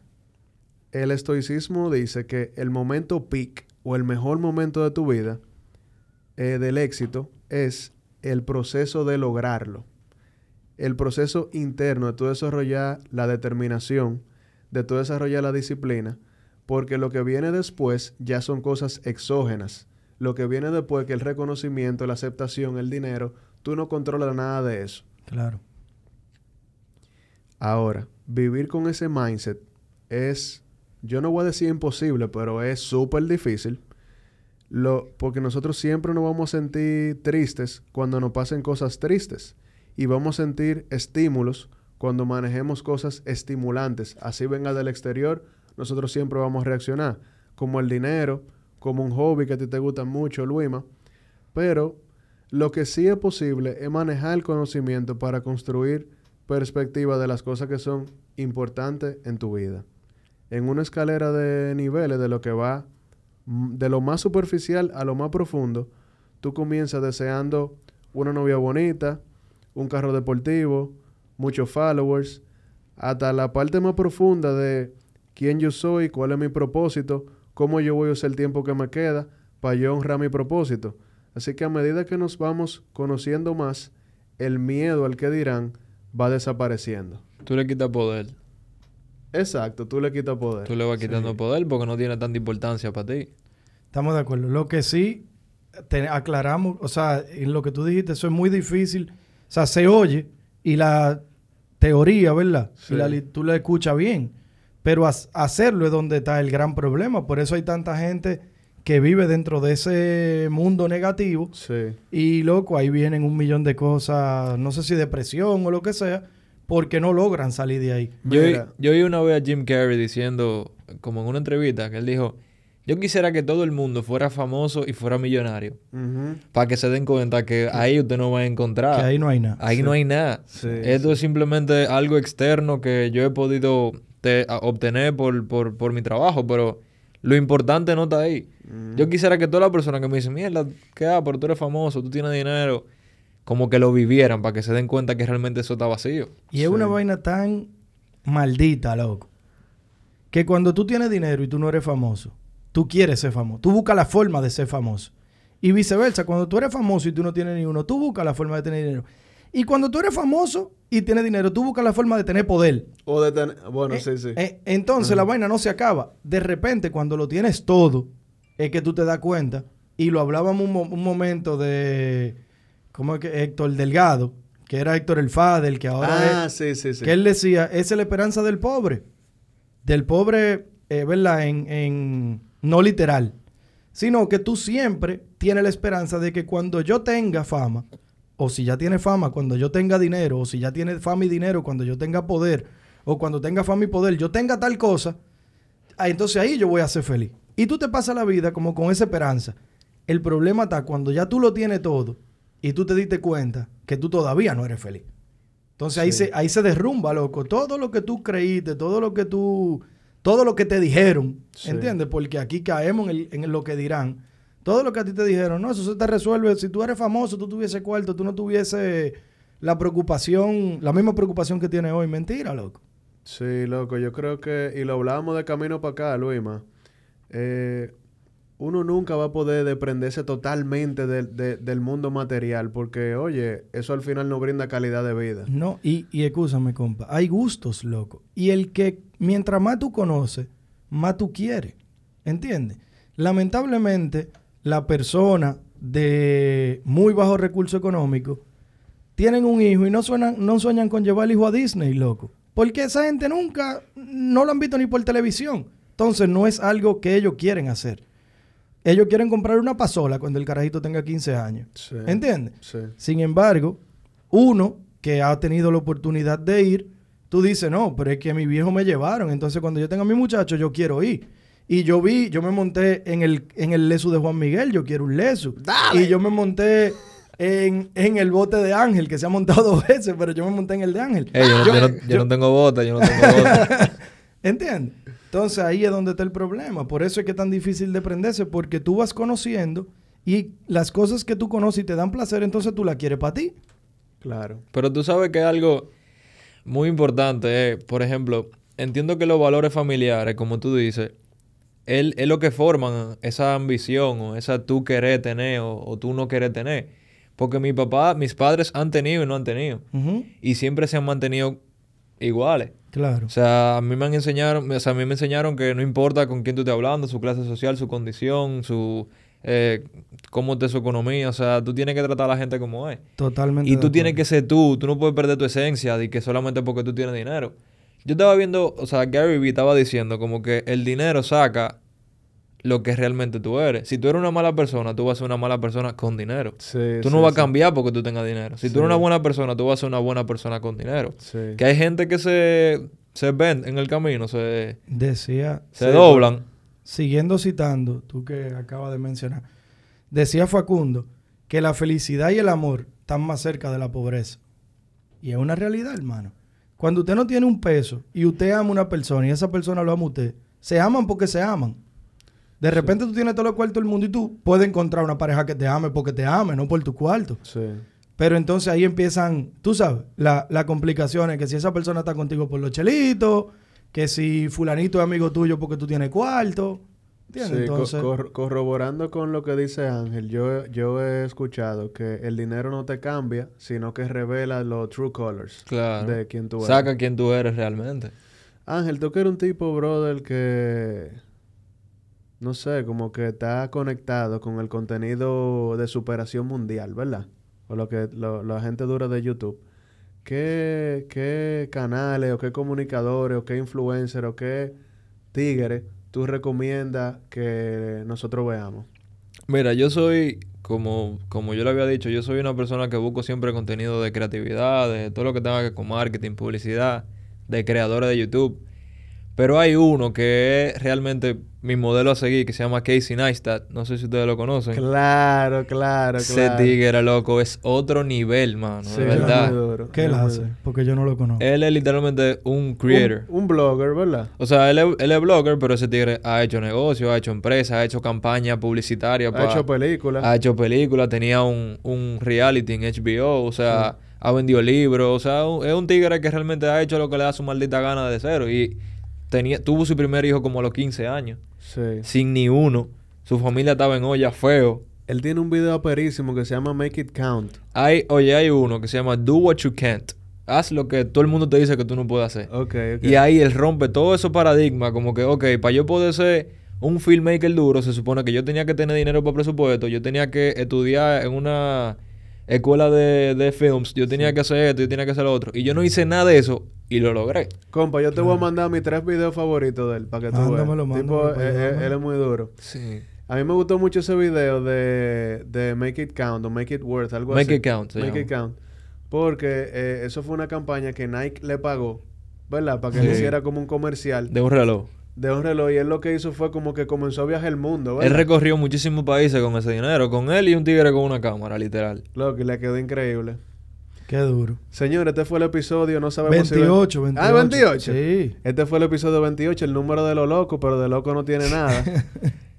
El estoicismo dice que el momento peak o el mejor momento de tu vida, del éxito, es el proceso de lograrlo. El proceso interno de tú desarrollar la determinación, de tú desarrollar la disciplina, porque lo que viene después ya son cosas exógenas. Lo que viene después, que el reconocimiento, la aceptación, el dinero, tú no controlas nada de eso. Claro. Ahora, vivir con ese mindset es... Yo no voy a decir imposible, pero es súper difícil. Porque nosotros siempre nos vamos a sentir tristes cuando nos pasen cosas tristes. Y vamos a sentir estímulos cuando manejemos cosas estimulantes. Así venga del exterior, nosotros siempre vamos a reaccionar. Como el dinero, como un hobby que a ti te gusta mucho, Luima. Pero lo que sí es posible es manejar el conocimiento para construir perspectiva de las cosas que son importantes en tu vida. En una escalera de niveles de lo que va de lo más superficial a lo más profundo, tú comienzas deseando una novia bonita, un carro deportivo, muchos followers, hasta la parte más profunda de quién yo soy, cuál es mi propósito, cómo yo voy a usar el tiempo que me queda para yo honrar mi propósito. Así que a medida que nos vamos conociendo más, el miedo al que dirán va desapareciendo. Tú le quitas poder. Exacto, tú le quitas poder. Tú le vas quitando poder porque no tiene tanta importancia para ti. Estamos de acuerdo. Lo que sí te aclaramos, o sea, en lo que tú dijiste, eso es muy difícil. O sea, se oye y la teoría, ¿verdad? Sí. Y tú la escuchas bien. Pero hacerlo es donde está el gran problema. Por eso hay tanta gente que vive dentro de ese mundo negativo. Sí. Y, loco, ahí vienen 1,000,000 de cosas, no sé si depresión o lo que sea, porque no logran salir de ahí. Yo oí una vez a Jim Carrey diciendo, como en una entrevista, que él dijo, yo quisiera que todo el mundo fuera famoso y fuera millonario. Uh-huh. Para que se den cuenta que ahí usted no va a encontrar. Que ahí no hay nada. Ahí no hay nada. Sí, Esto es simplemente algo externo que yo he podido obtener por mi trabajo, pero lo importante no está ahí. Uh-huh. Yo quisiera que todas las personas que me dicen, mierda, ¿qué hago? Pero tú eres famoso, tú tienes dinero... Como que lo vivieran para que se den cuenta que realmente eso está vacío. Y es una vaina tan maldita, loco. Que cuando tú tienes dinero y tú no eres famoso, tú quieres ser famoso. Tú buscas la forma de ser famoso. Y viceversa, cuando tú eres famoso y tú no tienes ni uno, tú buscas la forma de tener dinero. Y cuando tú eres famoso y tienes dinero, tú buscas la forma de tener poder. O de tener... Bueno, sí, sí. Entonces, la vaina no se acaba. De repente, cuando lo tienes todo, es que tú te das cuenta. Y lo hablábamos un momento de... ¿Cómo es que? Héctor Delgado, que era Héctor el Fadel, que ahora... Ah, es, sí, sí, sí. Que él decía, esa es la esperanza del pobre. Del pobre, ¿verdad? No literal. Sino que tú siempre tienes la esperanza de que cuando yo tenga fama... O si ya tiene fama, cuando yo tenga dinero. O si ya tiene fama y dinero, cuando yo tenga poder. O cuando tenga fama y poder, yo tenga tal cosa. Entonces ahí yo voy a ser feliz. Y tú te pasas la vida como con esa esperanza. El problema está cuando ya tú lo tienes todo y tú te diste cuenta que tú todavía no eres feliz. Entonces ahí, sí, ahí se derrumba, loco. Todo lo que tú creíste, todo lo que te dijeron. Sí. ¿Entiendes? Porque aquí caemos en lo que dirán. Todo lo que a ti te dijeron, no, eso se te resuelve. Si tú eres famoso, tú tuviese cuarto, tú no tuviese la preocupación, la misma preocupación que tienes hoy. Mentira, loco. Sí, loco. Yo creo que, y lo hablábamos de camino para acá, Luisma, uno nunca va a poder desprenderse totalmente del mundo material porque, oye, eso al final no brinda calidad de vida. No, y excúsame, compa, hay gustos, loco. Y el que, mientras más tú conoces, más tú quieres. ¿Entiendes? Lamentablemente... La persona de muy bajo recurso económico tienen un hijo y no sueñan con llevar al hijo a Disney, loco. Porque esa gente nunca, no lo han visto ni por televisión. Entonces no es algo que ellos quieren hacer. Ellos quieren comprar una pasola cuando el carajito tenga 15 años. Sí, ¿entiendes? Sí. Sin embargo, uno que ha tenido la oportunidad de ir, tú dices, no, pero es que mi viejo me llevaron. Entonces cuando yo tenga a mi muchacho, yo quiero ir. Y yo me monté en el Lesu de Juan Miguel. Yo quiero un Lesu. ¡Dale! Y yo me monté en el bote de Ángel, que se ha montado 2 veces, pero yo me monté en el de Ángel. Yo no tengo bota, ¿Entiendes? Entonces, ahí es donde está el problema. Por eso es que es tan difícil de prenderse, porque tú vas conociendo y las cosas que tú conoces y te dan placer, entonces tú las quieres para ti. Claro. Pero tú sabes que es algo muy importante. Por ejemplo, entiendo que los valores familiares, como tú dices... Es lo que forman esa ambición o esa tú querer tener o tú no querer tener. Porque mis padres han tenido y no han tenido. Uh-huh. Y siempre se han mantenido iguales. Claro. O sea, a mí me enseñaron que no importa con quién tú estés hablando, su clase social, su condición, cómo está su economía. O sea, tú tienes que tratar a la gente como es. Totalmente. Y tú tienes que ser tú. Tú no puedes perder tu esencia de que solamente porque tú tienes dinero. Yo estaba viendo, o sea, Gary V estaba diciendo como que el dinero saca lo que realmente tú eres. Si tú eres una mala persona, tú vas a ser una mala persona con dinero. Sí, tú no vas a cambiar porque tú tengas dinero. Si tú eres una buena persona, tú vas a ser una buena persona con dinero. Sí. Que hay gente que se vende en el camino, se doblan. Siguiendo citando, tú que acabas de mencionar, decía Facundo que la felicidad y el amor están más cerca de la pobreza. Y es una realidad, hermano. Cuando usted no tiene un peso y usted ama a una persona y esa persona lo ama a usted, se aman porque se aman. De repente tú tienes todo el cuarto del mundo y tú puedes encontrar una pareja que te ame porque te ame, no por tu cuarto. Sí. Pero entonces ahí empiezan, tú sabes, las complicaciones, que si esa persona está contigo por los chelitos, que si fulanito es amigo tuyo porque tú tienes cuarto. ¿Entiendes? Sí, entonces, corroborando con lo que dice Ángel, yo he escuchado que el dinero no te cambia, sino que revela los true colors de quién tú eres. Saca quién tú eres realmente. Ángel, tú que eres un tipo, brother, que... No sé, como que está conectado con el contenido de superación mundial, ¿verdad? O lo que la gente dura de YouTube. ¿Qué canales o qué comunicadores o qué influencers o qué tigres tú recomiendas que nosotros veamos? Mira, yo soy, como yo le había dicho, yo soy una persona que busco siempre contenido de creatividad, de todo lo que tenga que ver con marketing, publicidad, de creadores de YouTube. Pero hay uno que es realmente mi modelo a seguir, que se llama Casey Neistat. No sé si ustedes lo conocen. Claro. Ese tigre, loco, es otro nivel, mano. Sí, de verdad. Es muy duro. ¿Qué él hace? Porque yo no lo conozco. Él es literalmente un creator. Un blogger, ¿verdad? O sea, él es blogger, pero ese tigre ha hecho negocios, ha hecho empresas, ha hecho campaña publicitaria. Ha hecho películas. Tenía un reality en HBO, o sea... Sí. Ha vendido libros. O sea, es un tigre que realmente ha hecho lo que le da su maldita gana de cero. Y... tuvo su primer hijo como a los 15 años. Sí. Sin ni uno. Su familia estaba en olla, feo. Él tiene un video perísimo que se llama Make It Count. Hay uno que se llama Do What You Can't. Haz lo que todo el mundo te dice que tú no puedes hacer. Okay. Y ahí él rompe todos esos paradigmas. Como que, ok, para yo poder ser un filmmaker duro, se supone que yo tenía que tener dinero para presupuesto. Yo tenía que estudiar en una escuela de films. Yo tenía que hacer esto, yo tenía que hacer lo otro. Y yo no hice nada de eso y lo logré. Compa, yo te voy a mandar mis 3 videos favoritos de él para que tú veas. Él es muy duro. Sí. A mí me gustó mucho ese video de Make It Count o Make It Worth, algo así. Make It Count. Make It Count. Porque eso fue una campaña que Nike le pagó, ¿verdad? Para que le hiciera como un comercial. De un reloj. Y él lo que hizo fue como que comenzó a viajar el mundo, ¿verdad? Él recorrió muchísimos países con ese dinero. Con él y un tigre con una cámara, literal. Loco, y le quedó increíble. Qué duro. Señores, este fue el episodio, no sabemos 28. Ah, 28. Sí. Este fue el episodio 28, el número de lo loco, pero de loco no tiene nada.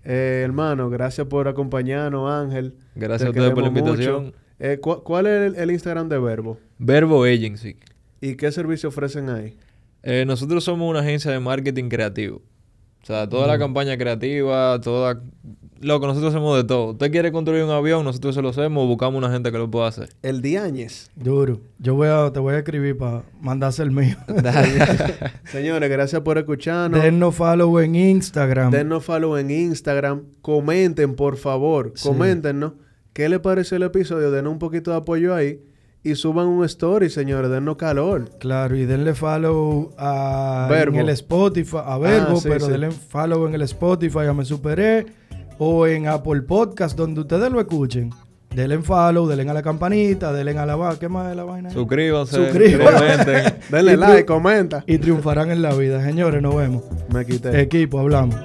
Hermano, gracias por acompañarnos, Ángel. Gracias a ustedes por la invitación. Mucho. ¿Cuál es el Instagram de Verbo? Verbo Agency. ¿Y qué servicio ofrecen ahí? Nosotros somos una agencia de marketing creativo. O sea, toda la campaña creativa, toda... Loco, nosotros hacemos de todo. Usted quiere construir un avión, nosotros se lo hacemos, buscamos una gente que lo pueda hacer. El Diáñez. Duro. Te voy a escribir para mandarse el mío. Señores, gracias por escucharnos. Dennos follow en Instagram. Comenten, por favor. Sí. Coméntenos. ¿Qué le pareció el episodio? Denos un poquito de apoyo ahí y suban un story, señores. Denos calor. Claro, y denle follow a Verbo. En el Spotify, a Verbo, denle follow en el Spotify, a Me Superé, o en Apple Podcast, donde ustedes lo escuchen. Denle follow, denle a la campanita, denle a la vaina. ¿Qué más es la vaina? Suscríbanse. Denle like, comenta. Y triunfarán en la vida, señores. Nos vemos. Me quité. Equipo, hablamos.